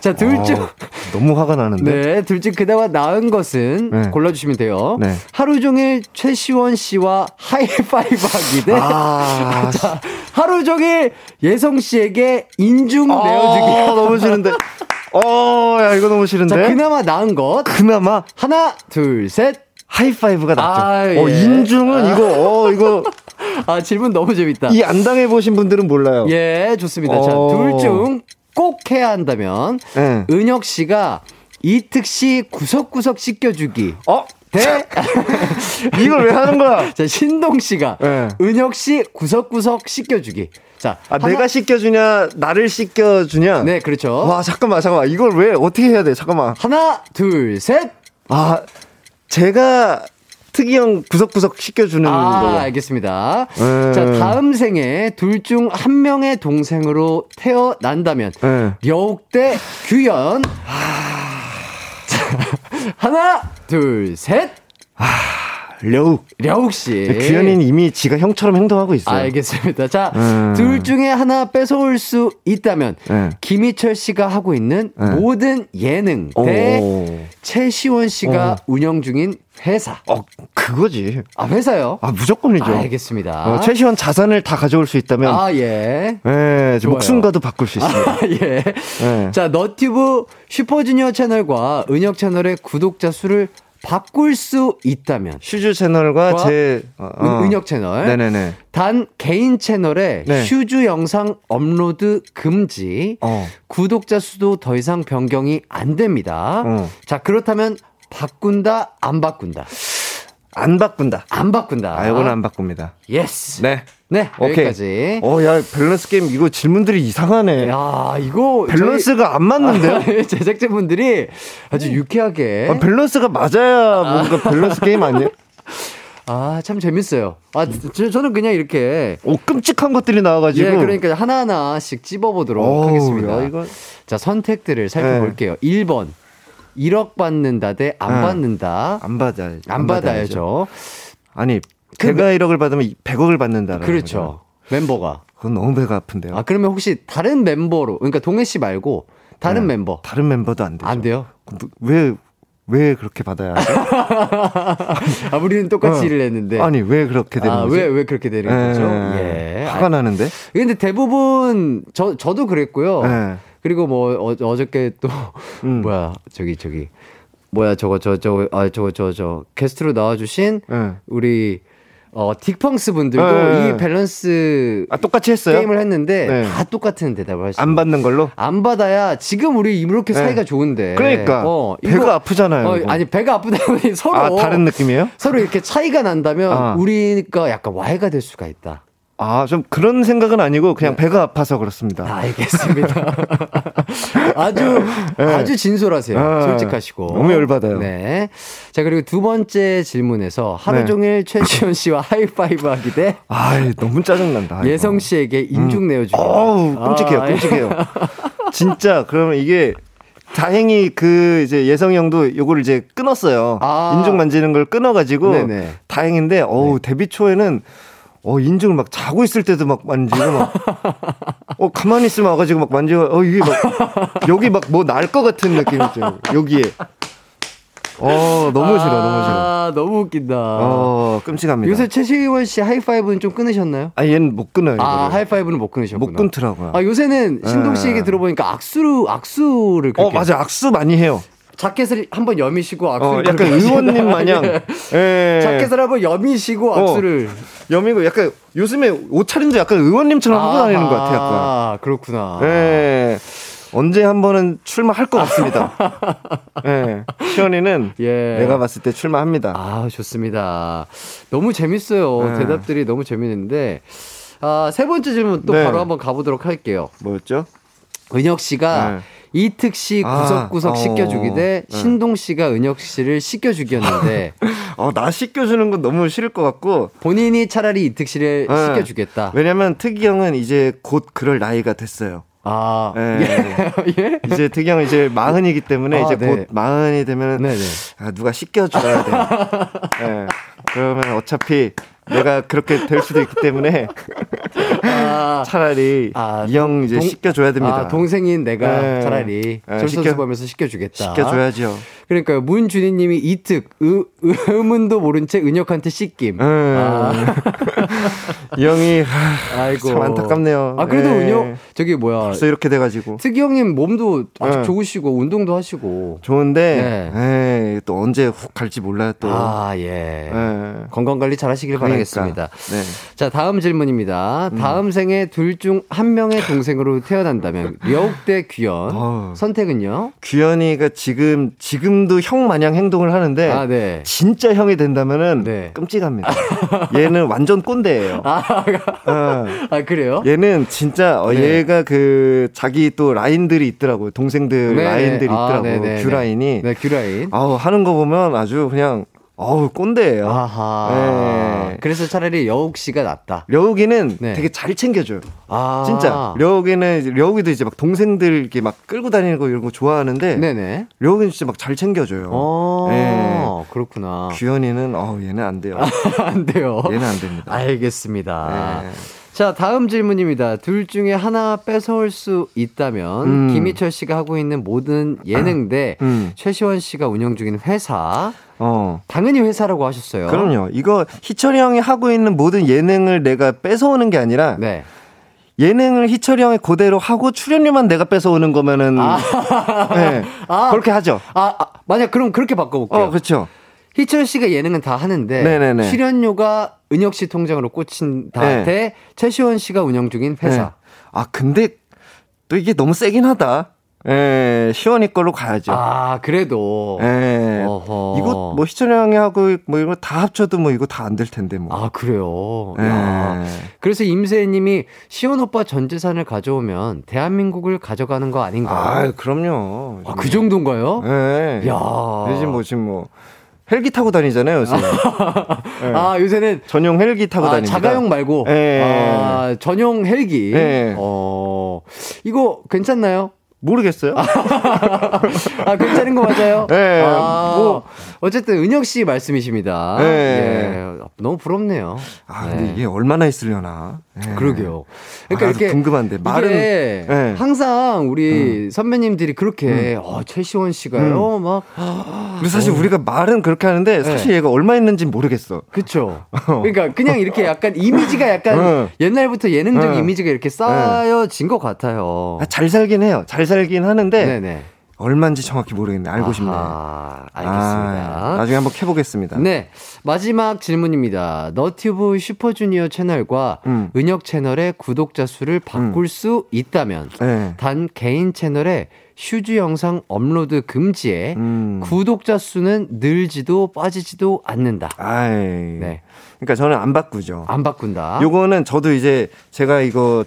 자, 둘 중. 어, 너무 화가 나는데. 네, 둘 중 그나마 나은 것은 네. 골라주시면 돼요. 네. 하루 종일 최시원 씨와 하이파이브 하기 대. 아. 자, 하루 종일 예성 씨에게 인중 아~ 내어주기. 아, 너무 싫은데. 어, 야, 이거 너무 싫은데. 자, 그나마 나은 것. 그나마. 하나, 둘, 셋. 하이파이브가 낫죠. 아, 예. 어, 인중은 아. 이거, 어, 이거. 아, 질문 너무 재밌다. 이 안 당해보신 분들은 몰라요. 예, 좋습니다. 어. 자, 둘 중 꼭 해야 한다면. 네. 은혁 씨가 이특 씨 구석구석 씻겨주기. 어? 대? 이걸 왜 하는 거야? 자, 신동 씨가. 네. 은혁 씨 구석구석 씻겨주기. 자, 아, 하나... 내가 씻겨주냐, 나를 씻겨주냐. 네, 그렇죠. 와, 잠깐만, 잠깐만. 이걸 왜, 어떻게 해야 돼? 잠깐만. 하나, 둘, 셋. 아, 제가 특이형 구석구석 씻겨주는 거. 아, 거예요. 알겠습니다. 에... 자, 다음 생에 둘 중 한 명의 동생으로 태어난다면. 에... 려욱 대 규현. 하... 하나, 둘, 셋. 하... 려욱. 려욱씨. 규현이는 이미 지가 형처럼 행동하고 있어요. 알겠습니다. 자, 음. 둘 중에 하나 뺏어올 수 있다면, 네. 김희철씨가 하고 있는 네. 모든 예능 대 오. 최시원씨가 오. 운영 중인 회사. 어, 그거지. 아, 회사요? 아, 무조건이죠. 아, 알겠습니다. 어, 최시원 자산을 다 가져올 수 있다면. 아, 예. 예, 목숨과도 바꿀 수 있어요. 아, 예. 예. 자, 너튜브 슈퍼주니어 채널과 은혁 채널의 구독자 수를 바꿀 수 있다면 슈즈 채널과 제 어, 어. 은혁 채널 네네네. 단 개인 채널에 네. 슈즈 영상 업로드 금지 어. 구독자 수도 더 이상 변경이 안 됩니다. 어. 자, 그렇다면 바꾼다 안 바꾼다. 안 바꾼다. 안 바꾼다. 아, 이건 안 바꿉니다. 예스. 네. 네, 오케이. 어, 야, 밸런스 게임, 이거 질문들이 이상하네. 야, 이거. 밸런스가 저희... 안 맞는데요? 아, 제작진분들이 아주 유쾌하게. 아, 밸런스가 맞아야 뭔가 아. 밸런스 게임 아니에요? 아, 참 재밌어요. 아, 저, 저는 그냥 이렇게. 오, 끔찍한 것들이 나와가지고. 예, 그러니까 하나하나씩 찝어보도록 오, 하겠습니다. 야, 이거... 자, 선택들을 살펴볼게요. 네. 일 번. 일억 받는다 대 안 아, 받는다. 안 받아야죠. 안 받아야죠. 아니. 제가 그, 일억을 받으면 백억을 받는다라는 그렇죠. 거잖아요. 멤버가. 그건 너무 배가 아픈데요. 아, 그러면 혹시 다른 멤버로, 그러니까 동해 씨 말고 다른 네, 멤버. 다른 멤버도 안 돼요. 안 돼요? 왜, 왜 그렇게 받아야 하죠? 아, 우리는 똑같이 어. 일을 했는데. 아니, 왜 그렇게 되는 아, 거죠? 왜, 왜 그렇게 되는 네, 거죠? 예. 화가 나는데? 근데 대부분, 저, 저도 그랬고요. 네. 그리고 뭐, 어, 어저께 또, 음. 뭐야, 저기, 저기, 뭐야, 저거, 저, 저, 아, 저거, 저, 저, 게스트로 나와주신 네. 우리, 어, 딕펑스 분들도 네. 이 밸런스 아, 똑같이 했어요? 게임을 했는데 네. 다 똑같은 대답을 하시죠. 안 받는 걸로? 안 받아야 지금 우리 이렇게 사이가 네. 좋은데. 그러니까 어, 배가 이거, 아프잖아요. 어, 아니 배가 아프다면 서로 아, 다른 느낌이에요? 서로 이렇게 차이가 난다면 아. 우리가 약간 와해가 될 수가 있다. 아, 좀 그런 생각은 아니고 그냥 네. 배가 아파서 그렇습니다. 아, 알겠습니다. 아주 네. 아주 진솔하세요. 아, 솔직하시고. 너무 열받아요. 네. 자, 그리고 두 번째 질문에서 하루 네. 종일 최시원 씨와 하이파이브 하기 대 아이, 너무 짜증난다. 예성 씨에게 인중 음. 내어주기. 어우, 끔찍해요. 아, 끔찍해요. 진짜 그러면 이게 다행히 그 이제 예성 형도 요거를 이제 끊었어요. 아. 인중 만지는 걸 끊어 가지고 다행인데 어우, 네. 데뷔 초에는 어, 인중을 막 자고 있을 때도 막 만지고, 막, 어, 가만히 있으면 와가지고 막 만지고, 어, 이게 막, 여기 막 뭐 날 것 같은 느낌이죠. 여기에. 어, 너무 싫어, 아, 너무 싫어. 아, 너무 웃긴다. 어, 끔찍합니다. 요새 최시원 씨 하이파이브는 좀 끊으셨나요? 아, 얘는 못 끊어요. 이거를. 아, 하이파이브는 못 끊으셨구나. 못 끊더라고요. 아, 요새는 신동 씨 얘기 들어보니까 악수로, 악수를. 그렇게 어, 맞아. 악수 많이 해요. 자켓을 한번 여미시고 악수를 어, 약간 의원님 마냥 예. 자켓을 한번 여미시고 악수를 어, 여미고 약간 요즘에 옷차림도 약간 의원님처럼 아, 하고 다니는 것 같아요. 아, 그렇구나. 예. 언제 한 번은 출마할 것 같습니다. 예. 시원이는 예. 내가 봤을 때 출마합니다. 아, 좋습니다. 너무 재밌어요. 예. 대답들이 너무 재밌는데 아, 세 번째 질문 또 네. 바로 한번 가보도록 할게요. 뭐였죠? 은혁 씨가 예. 이특 씨 구석구석 아, 씻겨주기 대 어, 신동 씨가 은혁 씨를 씻겨주기였는데 어, 나 씻겨주는 건 너무 싫을 것 같고 본인이 차라리 이특 씨를 네. 씻겨주겠다. 왜냐면 특이 형은 이제 곧 그럴 나이가 됐어요. 아, 네. 예? 예? 이제 특이 형은 이제 마흔이기 때문에 아, 이제 네. 곧 마흔이 되면 아, 누가 씻겨줘야 돼. 네. 그러면 어차피 내가 그렇게 될 수도 있기 때문에 아, 차라리 아, 이 형 이제 동, 씻겨줘야 됩니다. 아, 동생인 내가 네. 차라리 절선수범에서 시켜, 씻겨주겠다. 씻겨줘야죠. 그러니까요. 문준희님이 이특 의, 의문도 모른 채 은혁한테 씻김. 음. 아. 이 형이 아이고 참 안타깝네요. 아, 그래도 네. 은혁 저기 뭐야 벌써 이렇게 돼가지고 특이 형님 몸도 아주 네. 좋으시고 운동도 하시고 좋은데 네. 에이, 또 언제 훅 갈지 몰라요 또. 아, 예. 네. 건강 관리 잘하시길 그러니까. 바라겠습니다. 네. 자, 다음 질문입니다. 음. 다음 생에 둘 중 한 명의 동생으로 태어난다면 려욱 대 규현 어. 선택은요? 규현이가 지금 지금도 형 마냥 행동을 하는데 아, 네. 진짜 형이 된다면은 네. 끔찍합니다. 얘는 완전 꼰대예요. 아, 어. 아, 그래요? 얘는 진짜 어, 네. 얘가 그 자기 또 라인들이 있더라고요. 동생들 네. 라인들이 있더라고요. 아, 규 라인이. 네, 규 라인. 아우, 하는 거 보면 아주 그냥 어우, 꼰대예요. 아하. 네. 그래서 차라리 려욱 씨가 낫다. 려욱이는 네. 되게 잘 챙겨줘요. 아. 진짜. 려욱이는 려욱이도 이제 막 동생들 이렇게 막 끌고 다니는 거 이런 거 좋아하는데. 네네. 려욱이는 진짜 막 잘 챙겨줘요. 어. 네. 그렇구나. 규현이는 어우, 얘는 안 돼요. 안 돼요. 얘는 안 됩니다. 알겠습니다. 네. 자, 다음 질문입니다. 둘 중에 하나 뺏어올 수 있다면 음. 김희철 씨가 하고 있는 모든 예능 대 음. 최시원 씨가 운영 중인 회사. 어. 당연히 회사라고 하셨어요. 그럼요. 이거 희철이 형이 하고 있는 모든 예능을 내가 뺏어오는 게 아니라 네. 예능을 희철이 형이 그대로 하고 출연료만 내가 뺏어오는 거면은 아. 네. 아. 그렇게 하죠. 아, 아, 만약 그럼 그렇게 바꿔볼게요. 어, 그렇죠. 희철 씨가 예능은 다 하는데 네네네. 출연료가 은혁 씨 통장으로 꽂힌다한테 네. 최시원 씨가 운영 중인 회사. 네. 아, 근데 또 이게 너무 세긴 하다. 예, 시원이 걸로 가야죠. 아, 그래도. 예. 어허. 이거 뭐 희철이 형이 하고 뭐 이런 거 다 합쳐도 뭐 이거 다 안 될 텐데 뭐. 아, 그래요. 예. 야. 그래서 임세희 님이 시원 오빠 전 재산을 가져오면 대한민국을 가져가는 거 아닌가요? 아, 그럼요. 아, 그 정도인가요? 예. 야. 요즘 뭐 지금 뭐 헬기 타고 다니잖아요, 요새. 네. 아, 요새는. 전용 헬기 타고 아, 다닙니다. 자가용 말고. 네. 아, 전용 헬기. 네. 어, 이거 괜찮나요? 모르겠어요. 아, 괜찮은 거 맞아요? 네. 아, 뭐. 어쨌든, 은혁 씨 말씀이십니다. 네. 예. 너무 부럽네요. 아, 근데 네. 이게 얼마나 있으려나. 예. 그러게요. 그러니까 아, 이렇게. 궁금한데. 말은. 예. 항상 우리 음. 선배님들이 그렇게, 음. 어, 최시원 씨가요, 음. 막. 근데 사실 어. 우리가 말은 그렇게 하는데, 사실 예. 얘가 얼마 있는지 모르겠어. 그쵸. 어. 그러니까 그냥 이렇게 약간 이미지가 약간 어. 옛날부터 예능적 어. 이미지가 이렇게 쌓여진 어. 것 같아요. 아, 잘 살긴 해요. 잘 살긴 하는데 네네. 얼마인지 정확히 모르겠네. 알고 싶네요. 아, 알겠습니다. 아, 나중에 한번 해보겠습니다. 네, 마지막 질문입니다. 너튜브 슈퍼주니어 채널과 음. 은혁 채널의 구독자 수를 바꿀 음. 수 있다면 네. 단 개인 채널의 슈즈 영상 업로드 금지에 음. 구독자 수는 늘지도 빠지지도 않는다. 아이. 네. 그러니까 저는 안 바꾸죠. 안 바꾼다. 요거는 저도 이제 제가 이거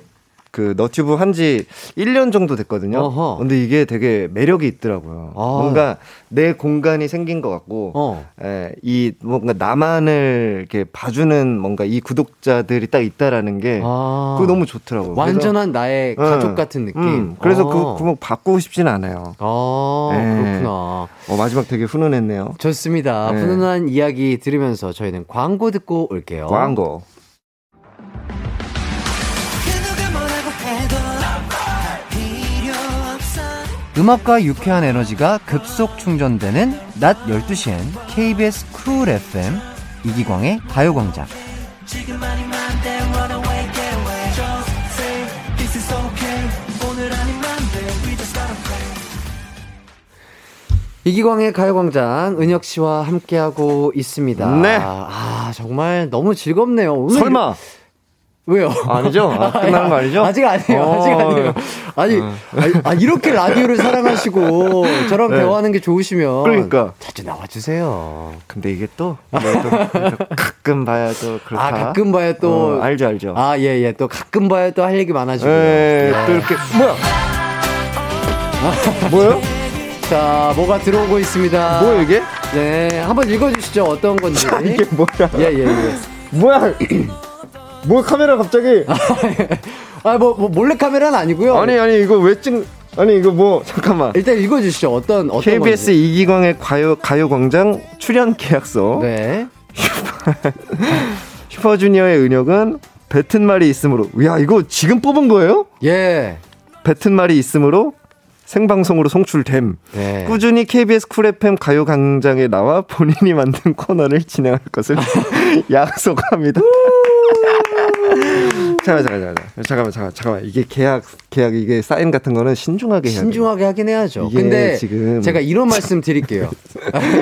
그 너튜브 한지 일 년 정도 됐거든요. 어허. 근데 이게 되게 매력이 있더라고요. 아. 뭔가 내 공간이 생긴 것 같고, 어. 에, 이 뭔가 나만을 이렇게 봐주는 뭔가 이 구독자들이 딱 있다라는 게 아. 그게 너무 좋더라고요. 완전한 그래서, 나의 가족 응, 같은 느낌. 응. 그래서 아. 그 구멍 바꾸고 싶지는 않아요. 아, 에. 그렇구나. 어, 마지막 되게 훈훈했네요. 좋습니다. 에. 훈훈한 이야기 들으면서 저희는 광고 듣고 올게요. 광고. 음악과 유쾌한 에너지가 급속 충전되는 낮 열두 시엔 케이비에스 쿨 에프엠 이기광의 가요광장. 이기광의 가요광장 은혁 씨와 함께하고 있습니다. 네. 아, 정말 너무 즐겁네요. 오늘 설마. 왜요? 아니죠? 아, 끝나는 거 아니죠? 아직 아니에요. 어... 아직 아니에요. 아니, 아, 이렇게 라디오를 사랑하시고 저랑 네. 대화하는 게 좋으시면 그러니까. 자주 나와주세요. 근데 이게 또, 또, 또 가끔 봐야 또 그렇다. 아, 가끔 봐야 또 어, 알죠, 알죠. 아, 예, 예. 또 가끔 봐야 또 할 얘기 많아지고 예, 또 이렇게 뭐야? 아, 뭐요? 자, 뭐가 들어오고 있습니다. 뭐예요 이게? 네, 한번 읽어주시죠. 어떤 건지. 자, 이게 뭐야? 예, 예, 예. 뭐야? 뭐 카메라 갑자기? 아, 뭐, 뭐 몰래 카메라는 아니고요. 아니 아니 이거 왜 찍? 아니 이거 뭐 잠깐만. 일단 읽어주시죠. 어떤 어떤 케이비에스 건지. 이기광의 가요 가요광장 출연 계약서. 네. 슈퍼주니어의 은혁은 뱉은 말이 있으므로. 야, 이거 지금 뽑은 거예요? 예. 뱉은 말이 있으므로. 생방송으로 송출됨. 네. 꾸준히 케이비에스 쿨 에프엠 가요광장에 나와 본인이 만든 코너를 진행할 것을 약속합니다. 잠깐만, 잠깐만, 잠깐만, 잠깐만, 잠깐만. 이게 계약, 계약 이게 사인 같은 거는 신중하게 해야 신중하게 돼요. 하긴 해야죠. 근데 지금 제가 이런 말씀 드릴게요.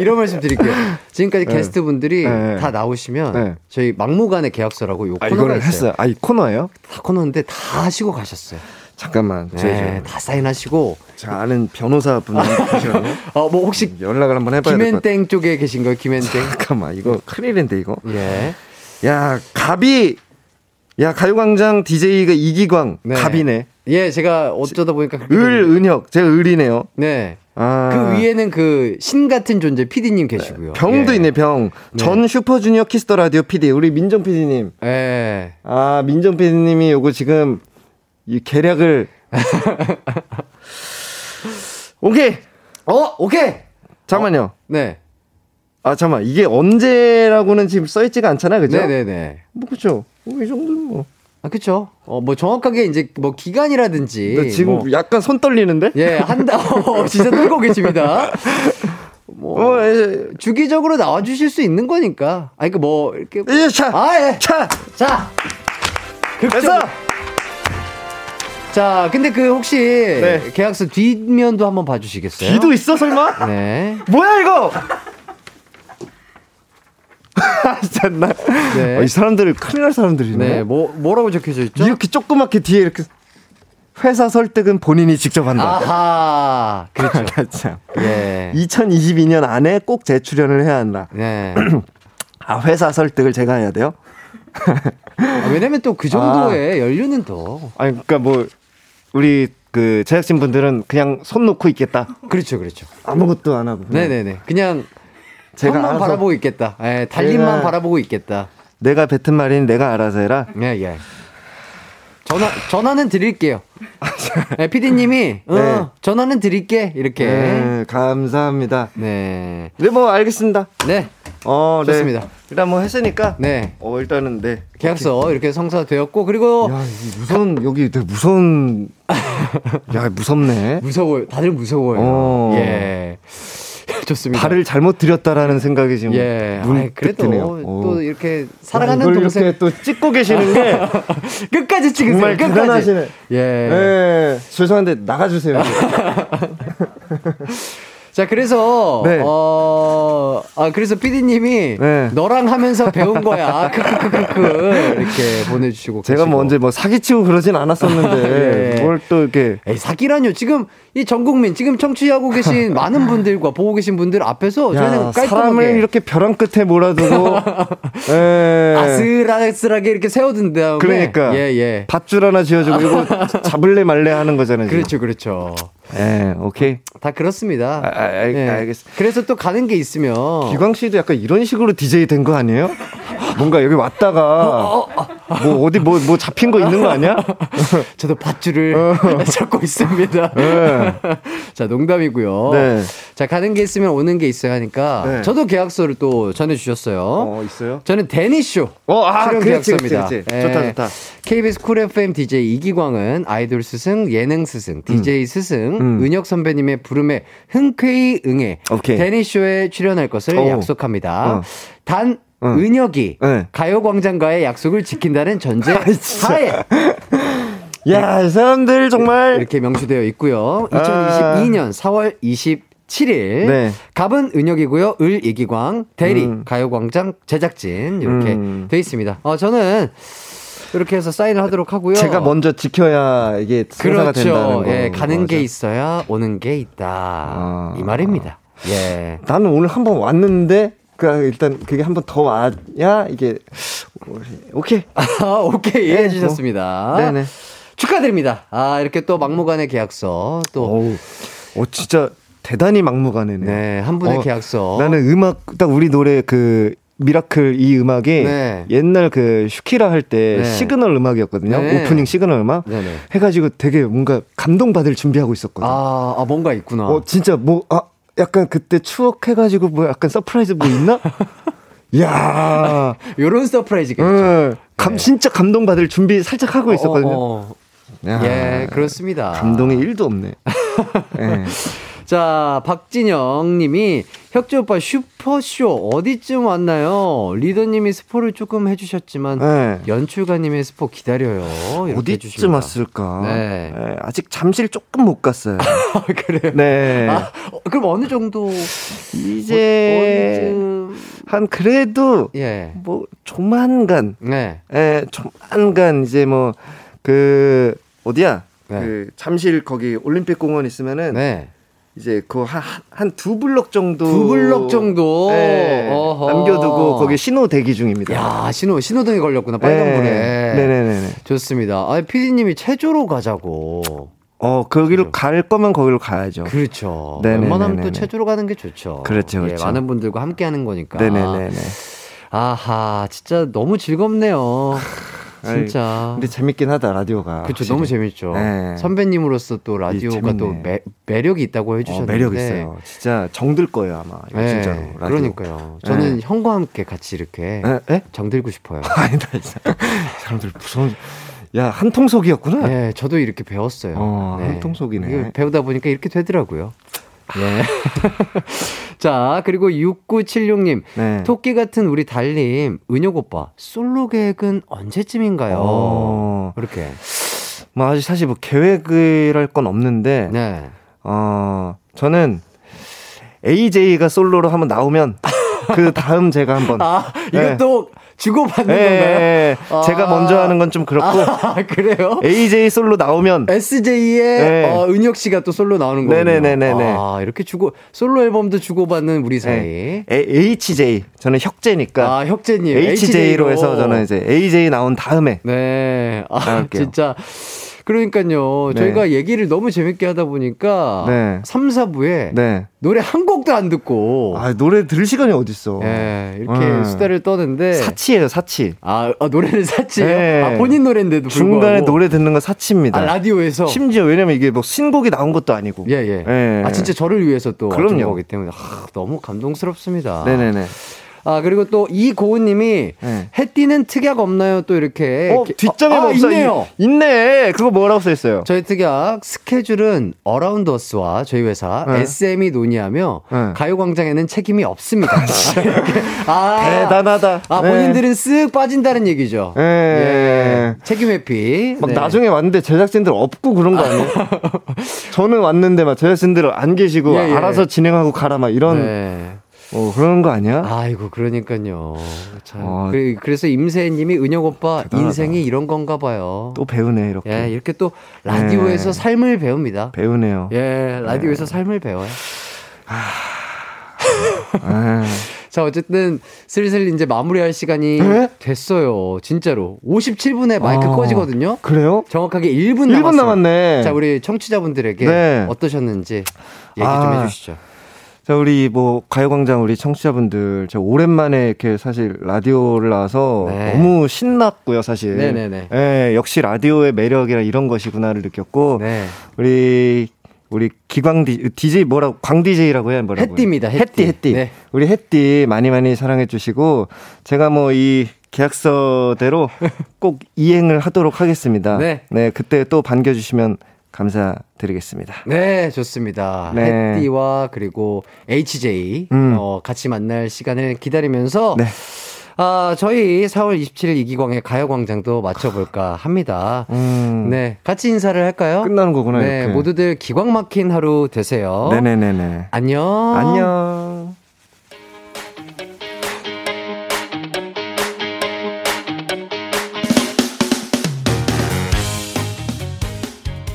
이런 말씀 드릴게요. 지금까지 네. 게스트 분들이 네. 다 나오시면 네. 저희 막무가내 계약서라고 요 코너를 아, 했어요. 아, 이 코너예요? 다 코너인데 다 하시고 가셨어요. 잠깐만, 네, 다 사인하시고. 제가 아는 변호사분 계시거든요. 어, 뭐 혹시 연락을 한번 해봐야 될 것 같아요. 김앤땡 쪽에 계신 거예요, 김앤땡. 잠깐만, 이거 큰일인데 이거. 예. 야, 갑이, 야 가요광장 디제이가 이기광, 네. 갑이네. 예, 제가 어쩌다 보니까. 을 은혁, 제가 을이네요. 네. 아. 그 위에는 그 신 같은 존재 피디님 계시고요. 병도 예. 있네, 병. 네. 전 슈퍼주니어 키스터 라디오 피디, 우리 민정 피디님. 예. 아, 민정 피디님이 요거 지금. 이 계략을 오케이 어 오케이 잠깐만요. 어, 네. 아, 잠깐만, 이게 언제라고는 지금 써있지가 않잖아, 그죠? 네네네. 뭐 그렇죠. 뭐, 이 정도는 뭐. 아, 그렇죠. 어, 뭐 정확하게 이제 뭐 기간이라든지. 나 지금 뭐. 약간 손 떨리는데? 예, 한다. 어, 진짜 떨고 계십니다. 뭐 어, 예. 주기적으로 나와주실 수 있는 거니까. 아, 그러니까 뭐 이렇게. 예, 차. 아, 예. 차. 자. 됐어. 자, 근데 그 혹시 네. 계약서 뒷면도 한번 봐주시겠어요? 뒤도 있어 설마? 네. 뭐야 이거? 진짜 네. 어, 이 사람들은 큰일 날 사람들이네. 네. 뭐 뭐라고 적혀져 있죠? 이렇게 조그맣게 뒤에 이렇게 회사 설득은 본인이 직접 한다. 아하, 그렇죠. 그렇죠. 예. 이천이십이 년 안에 꼭 재출연을 해야 한다. 예. 아, 회사 설득을 제가 해야 돼요? 아, 왜냐면 또 그 정도의 아, 연륜은 또. 아니, 그러니까 뭐 우리 그 제작진 분들은 그냥 손 놓고 있겠다. 그렇죠, 그렇죠. 아무것도 안 하고. 그냥. 네네네. 그냥 제가 손만 알아서 바라보고 있겠다. 예, 달림만 바라보고 있겠다. 내가 뱉은 말인 내가 알아서 해라. 예, 예. 전화, 전화는 드릴게요. 네, 피디님이, 어, 네. 전화는 드릴게. 이렇게. 네, 감사합니다. 네. 네, 뭐, 알겠습니다. 네. 어, 좋습니다. 네. 일단 뭐 했으니까. 네. 어, 일단은, 네. 계약서 오케이. 이렇게 성사되었고, 그리고. 야, 무서운, 가... 여기 되게 무서운. 야, 무섭네. 무서워요. 다들 무서워요. 어. 예. 좋습니다. 발을 잘못 들였다라는 생각이 지금 예. 문득 그래도 드네요. 또 이렇게 살아가는 동생 동생... 이렇게 또 찍고 계시는 게 끝까지 찍으세요. 정말 끝까지. 대단하시네. 예. 예. 죄송한데 나가주세요. 자, 그래서 네. 어, 아, 그래서 피디님이 네. 너랑 하면서 배운 거야. 크크크크크 이렇게 보내주시고. 제가 뭐 언제 뭐 사기치고 그러진 않았었는데 네. 뭘 또 이렇게. 에이, 사기라뇨. 지금 이 전국민 지금 청취하고 계신 많은 분들과 보고 계신 분들 앞에서 저는 깔끔하게 사람을 이렇게 벼랑 끝에 몰아두고 아슬아슬하게 이렇게 세워둔 다음에. 그러니까 예, 예. 밧줄 하나 지어주고 이거 잡을래 말래 하는 거잖아요. 지금. 그렇죠, 그렇죠. 예, 오케이. 다 그렇습니다. 아, 아, 알, 예. 알겠습니다. 그래서 또 가는 게 있으면. 기광 씨도 약간 이런 식으로 디제이 된 거 아니에요? 뭔가 여기 왔다가 뭐 어디 뭐, 뭐 잡힌 거 있는 거 아니야? 저도 밧줄을 어. 잡고 있습니다. 네. 자, 농담이고요. 네. 자, 가는 게 있으면 오는 게 있어야 하니까 네. 저도 계약서를 또 전해주셨어요. 어, 있어요? 저는 데니쇼 어, 아, 출연 그렇지, 계약서입니다. 그렇지, 그렇지. 예. 좋다, 좋다. 케이비에스 쿨 에프엠 디제이 이기광은 아이돌 스승, 예능 스승, 디제이 음. 스승, 음. 은혁 선배님의 부름에 흔쾌히 응해 데니쇼에 출연할 것을 오. 약속합니다. 어. 단 응. 은혁이 응. 가요광장과의 약속을 지킨다는 전제 하에 야, 이 사람들 정말 이렇게 명시되어 있고요. 이천이십이 년 아. 사월 이십칠일 네. 갑은 은혁이고요. 을 이기광 대리 음. 가요광장 제작진 이렇게 음. 되어 있습니다. 어, 저는 이렇게 해서 사인을 하도록 하고요. 제가 먼저 지켜야 이게 성사가 그렇죠. 된다는 거. 예, 가는 맞아. 게 있어야 오는 게 있다 아. 이 말입니다. 예, 나는 오늘 한번 왔는데. 그러니까 일단 그게 한 번 더 와야 이게 오케이 아, 오케이 이해해 주셨습니다. 네, 네. 축하드립니다. 아, 이렇게 또 막무가내 계약서 또 어우, 어 진짜 대단히 막무가내네. 네, 한 분의 어, 계약서. 나는 음악 딱 우리 노래 그 미라클 이 음악이 네. 옛날 그 슈키라 할 때 네. 시그널 음악이었거든요. 네. 오프닝 시그널 음악 네, 네. 해가지고 되게 뭔가 감동받을 준비하고 있었거든요. 아, 아 뭔가 있구나. 어 진짜 뭐 아. 약간 그때 추억해가지고 뭐 약간 서프라이즈 뭐 있나? 이야. 요런 서프라이즈겠죠. 응. 감, 네. 진짜 감동받을 준비 살짝 하고 있었거든요. 어, 어. 야, 예, 그렇습니다. 감동이 일도 없네. 예. 자, 박진영 님이 혁재 오빠 슈퍼쇼 어디쯤 왔나요? 리더님이 스포를 조금 해주셨지만 네. 연출가님의 스포 기다려요. 어디쯤 왔을까? 네. 네. 아직 잠실 조금 못 갔어요. 그래요? 네. 아, 그럼 어느 정도? 이제 어느 한 그래도 예. 뭐 조만간 네. 예, 조만간 이제 뭐 그 어디야? 네. 그 잠실 거기 올림픽공원 있으면은 네. 이제 그 한 한 두 블럭 정도 두 블럭 정도 네, 남겨두고 거기 신호 대기 중입니다. 야, 신호 신호등이 걸렸구나. 빨간불에. 네. 네네네. 좋습니다. 아, 피디님이 체조로 가자고. 어, 거기로 그렇죠. 갈 거면 거기로 가야죠. 그렇죠. 네네네네네. 웬만하면 또 체조로 가는 게 좋죠. 그렇죠, 그렇죠. 예, 많은 분들과 함께하는 거니까. 네네네네. 아하, 진짜 너무 즐겁네요. 진짜. 아이, 근데 재밌긴 하다, 라디오가. 그렇죠. 너무 재밌죠. 네. 선배님으로서 또 라디오가 또 매, 매력이 있다고 해주셨는데. 어, 매력 있어요. 진짜 정들 거예요, 아마. 네. 진짜로. 라디오. 그러니까요. 저는 네. 형과 함께 같이 이렇게 네? 정들고 싶어요. 아니다, 진짜. 사람들 무서운. 야, 한 통속이었구나. 네, 저도 이렇게 배웠어요. 어, 네. 한 통속이네. 배우다 보니까 이렇게 되더라고요. 네. 자, 그리고 육구칠육 님 네. 토끼 같은 우리 달님 은혁 오빠 솔로 계획은 언제쯤인가요? 어... 이렇게 뭐 아직 사실 뭐 계획을 할 건 없는데 네. 어, 저는 에이제이가 솔로로 한번 나오면 그 다음 제가 한번 아, 이것도 네. 주고받는 예, 건가요? 예, 아~ 제가 먼저 하는 건 좀 그렇고. 아, 그래요? 에이제이 솔로 나오면 에스제이의 예. 어, 은혁 씨가 또 솔로 나오는 거예요. 네네네네. 아, 이렇게 주고 솔로 앨범도 주고받는 우리 사이. 예. 에, 에이치제이 저는 혁재니까. 아, 혁재님. 에이치제이로, 에이치제이로 해서 저는 이제 에이제이 나온 다음에. 네. 아, 나올게요. 진짜. 그러니까요. 네. 저희가 얘기를 너무 재밌게 하다 보니까 네. 삼, 사 부에 네. 노래 한 곡도 안 듣고 아, 노래 들을 시간이 어딨어. 네, 이렇게 네. 수다를 떠는데 사치예요, 사치. 아, 아 노래는 사치예요? 네. 아, 본인 노래인데도 불구하고 중간에 노래 듣는 건 사치입니다. 아, 라디오에서? 심지어 왜냐면 이게 뭐 신곡이 나온 것도 아니고 예, 예. 네. 아, 진짜 저를 위해서 또 그런 거기 때문에 아, 너무 감동스럽습니다. 네네네. 아, 그리고 또 이고은님이 네. 해띠는 특약 없나요? 또 이렇게 어, 뒷점에 아, 있네요. 있네. 그거 뭐라고 써있어요? 저희 특약 스케줄은 어라운더스와 저희 회사 네. 에스엠이 논의하며 네. 가요광장에는 책임이 없습니다. 아, 대단하다. 아, 본인들은 쓱 빠진다는 얘기죠. 네. 예. 책임 회피. 막 네. 나중에 왔는데 제작진들 없고 그런 거 아니에요? 저는 왔는데 막 제작진들 안 계시고 예, 예. 알아서 진행하고 가라 막 이런. 네. 어, 그런 거 아니야? 아이고, 그러니까요. 참. 어, 그, 그래서 임세희님이 은혁 오빠 대단하다. 인생이 이런 건가 봐요. 또 배우네, 이렇게. 예, 이렇게 또 라디오에서 네. 삶을 배웁니다. 배우네요. 예, 라디오에서 네. 삶을 배워요. 아... 자, 어쨌든 슬슬 이제 마무리할 시간이 에? 됐어요. 진짜로. 오십칠 분에 마이크 아, 꺼지거든요. 그래요? 정확하게 일 분 남았어요. 일 분 남았네. 자, 우리 청취자분들에게 네. 어떠셨는지 얘기 아. 좀 해주시죠. 자, 우리 뭐 가요광장 우리 청취자분들 제가 오랜만에 이렇게 사실 라디오를 나와서 네. 너무 신났고요, 사실. 네네네. 예, 역시 라디오의 매력이란 이런 것이구나를 느꼈고 네. 우리 우리 기광 디제이 뭐라고 광 디제이라고 해야 뭐라고 햇띠입니다. 햇띠 햇띠. 네. 우리 햇띠 많이 많이 사랑해 주시고 제가 뭐 이 계약서대로 꼭 이행을 하도록 하겠습니다. 네. 네, 그때 또 반겨 주시면 감사드리겠습니다. 네, 좋습니다. 네. 해띠와 그리고 에이치제이 음. 어, 같이 만날 시간을 기다리면서 네. 아, 저희 사월 이십칠일 이기광의 가요광장도 마쳐볼까 합니다. 음. 네, 같이 인사를 할까요? 끝나는 거구나. 네, 이렇게. 모두들 기광 막힌 하루 되세요. 네네네네. 안녕. 안녕.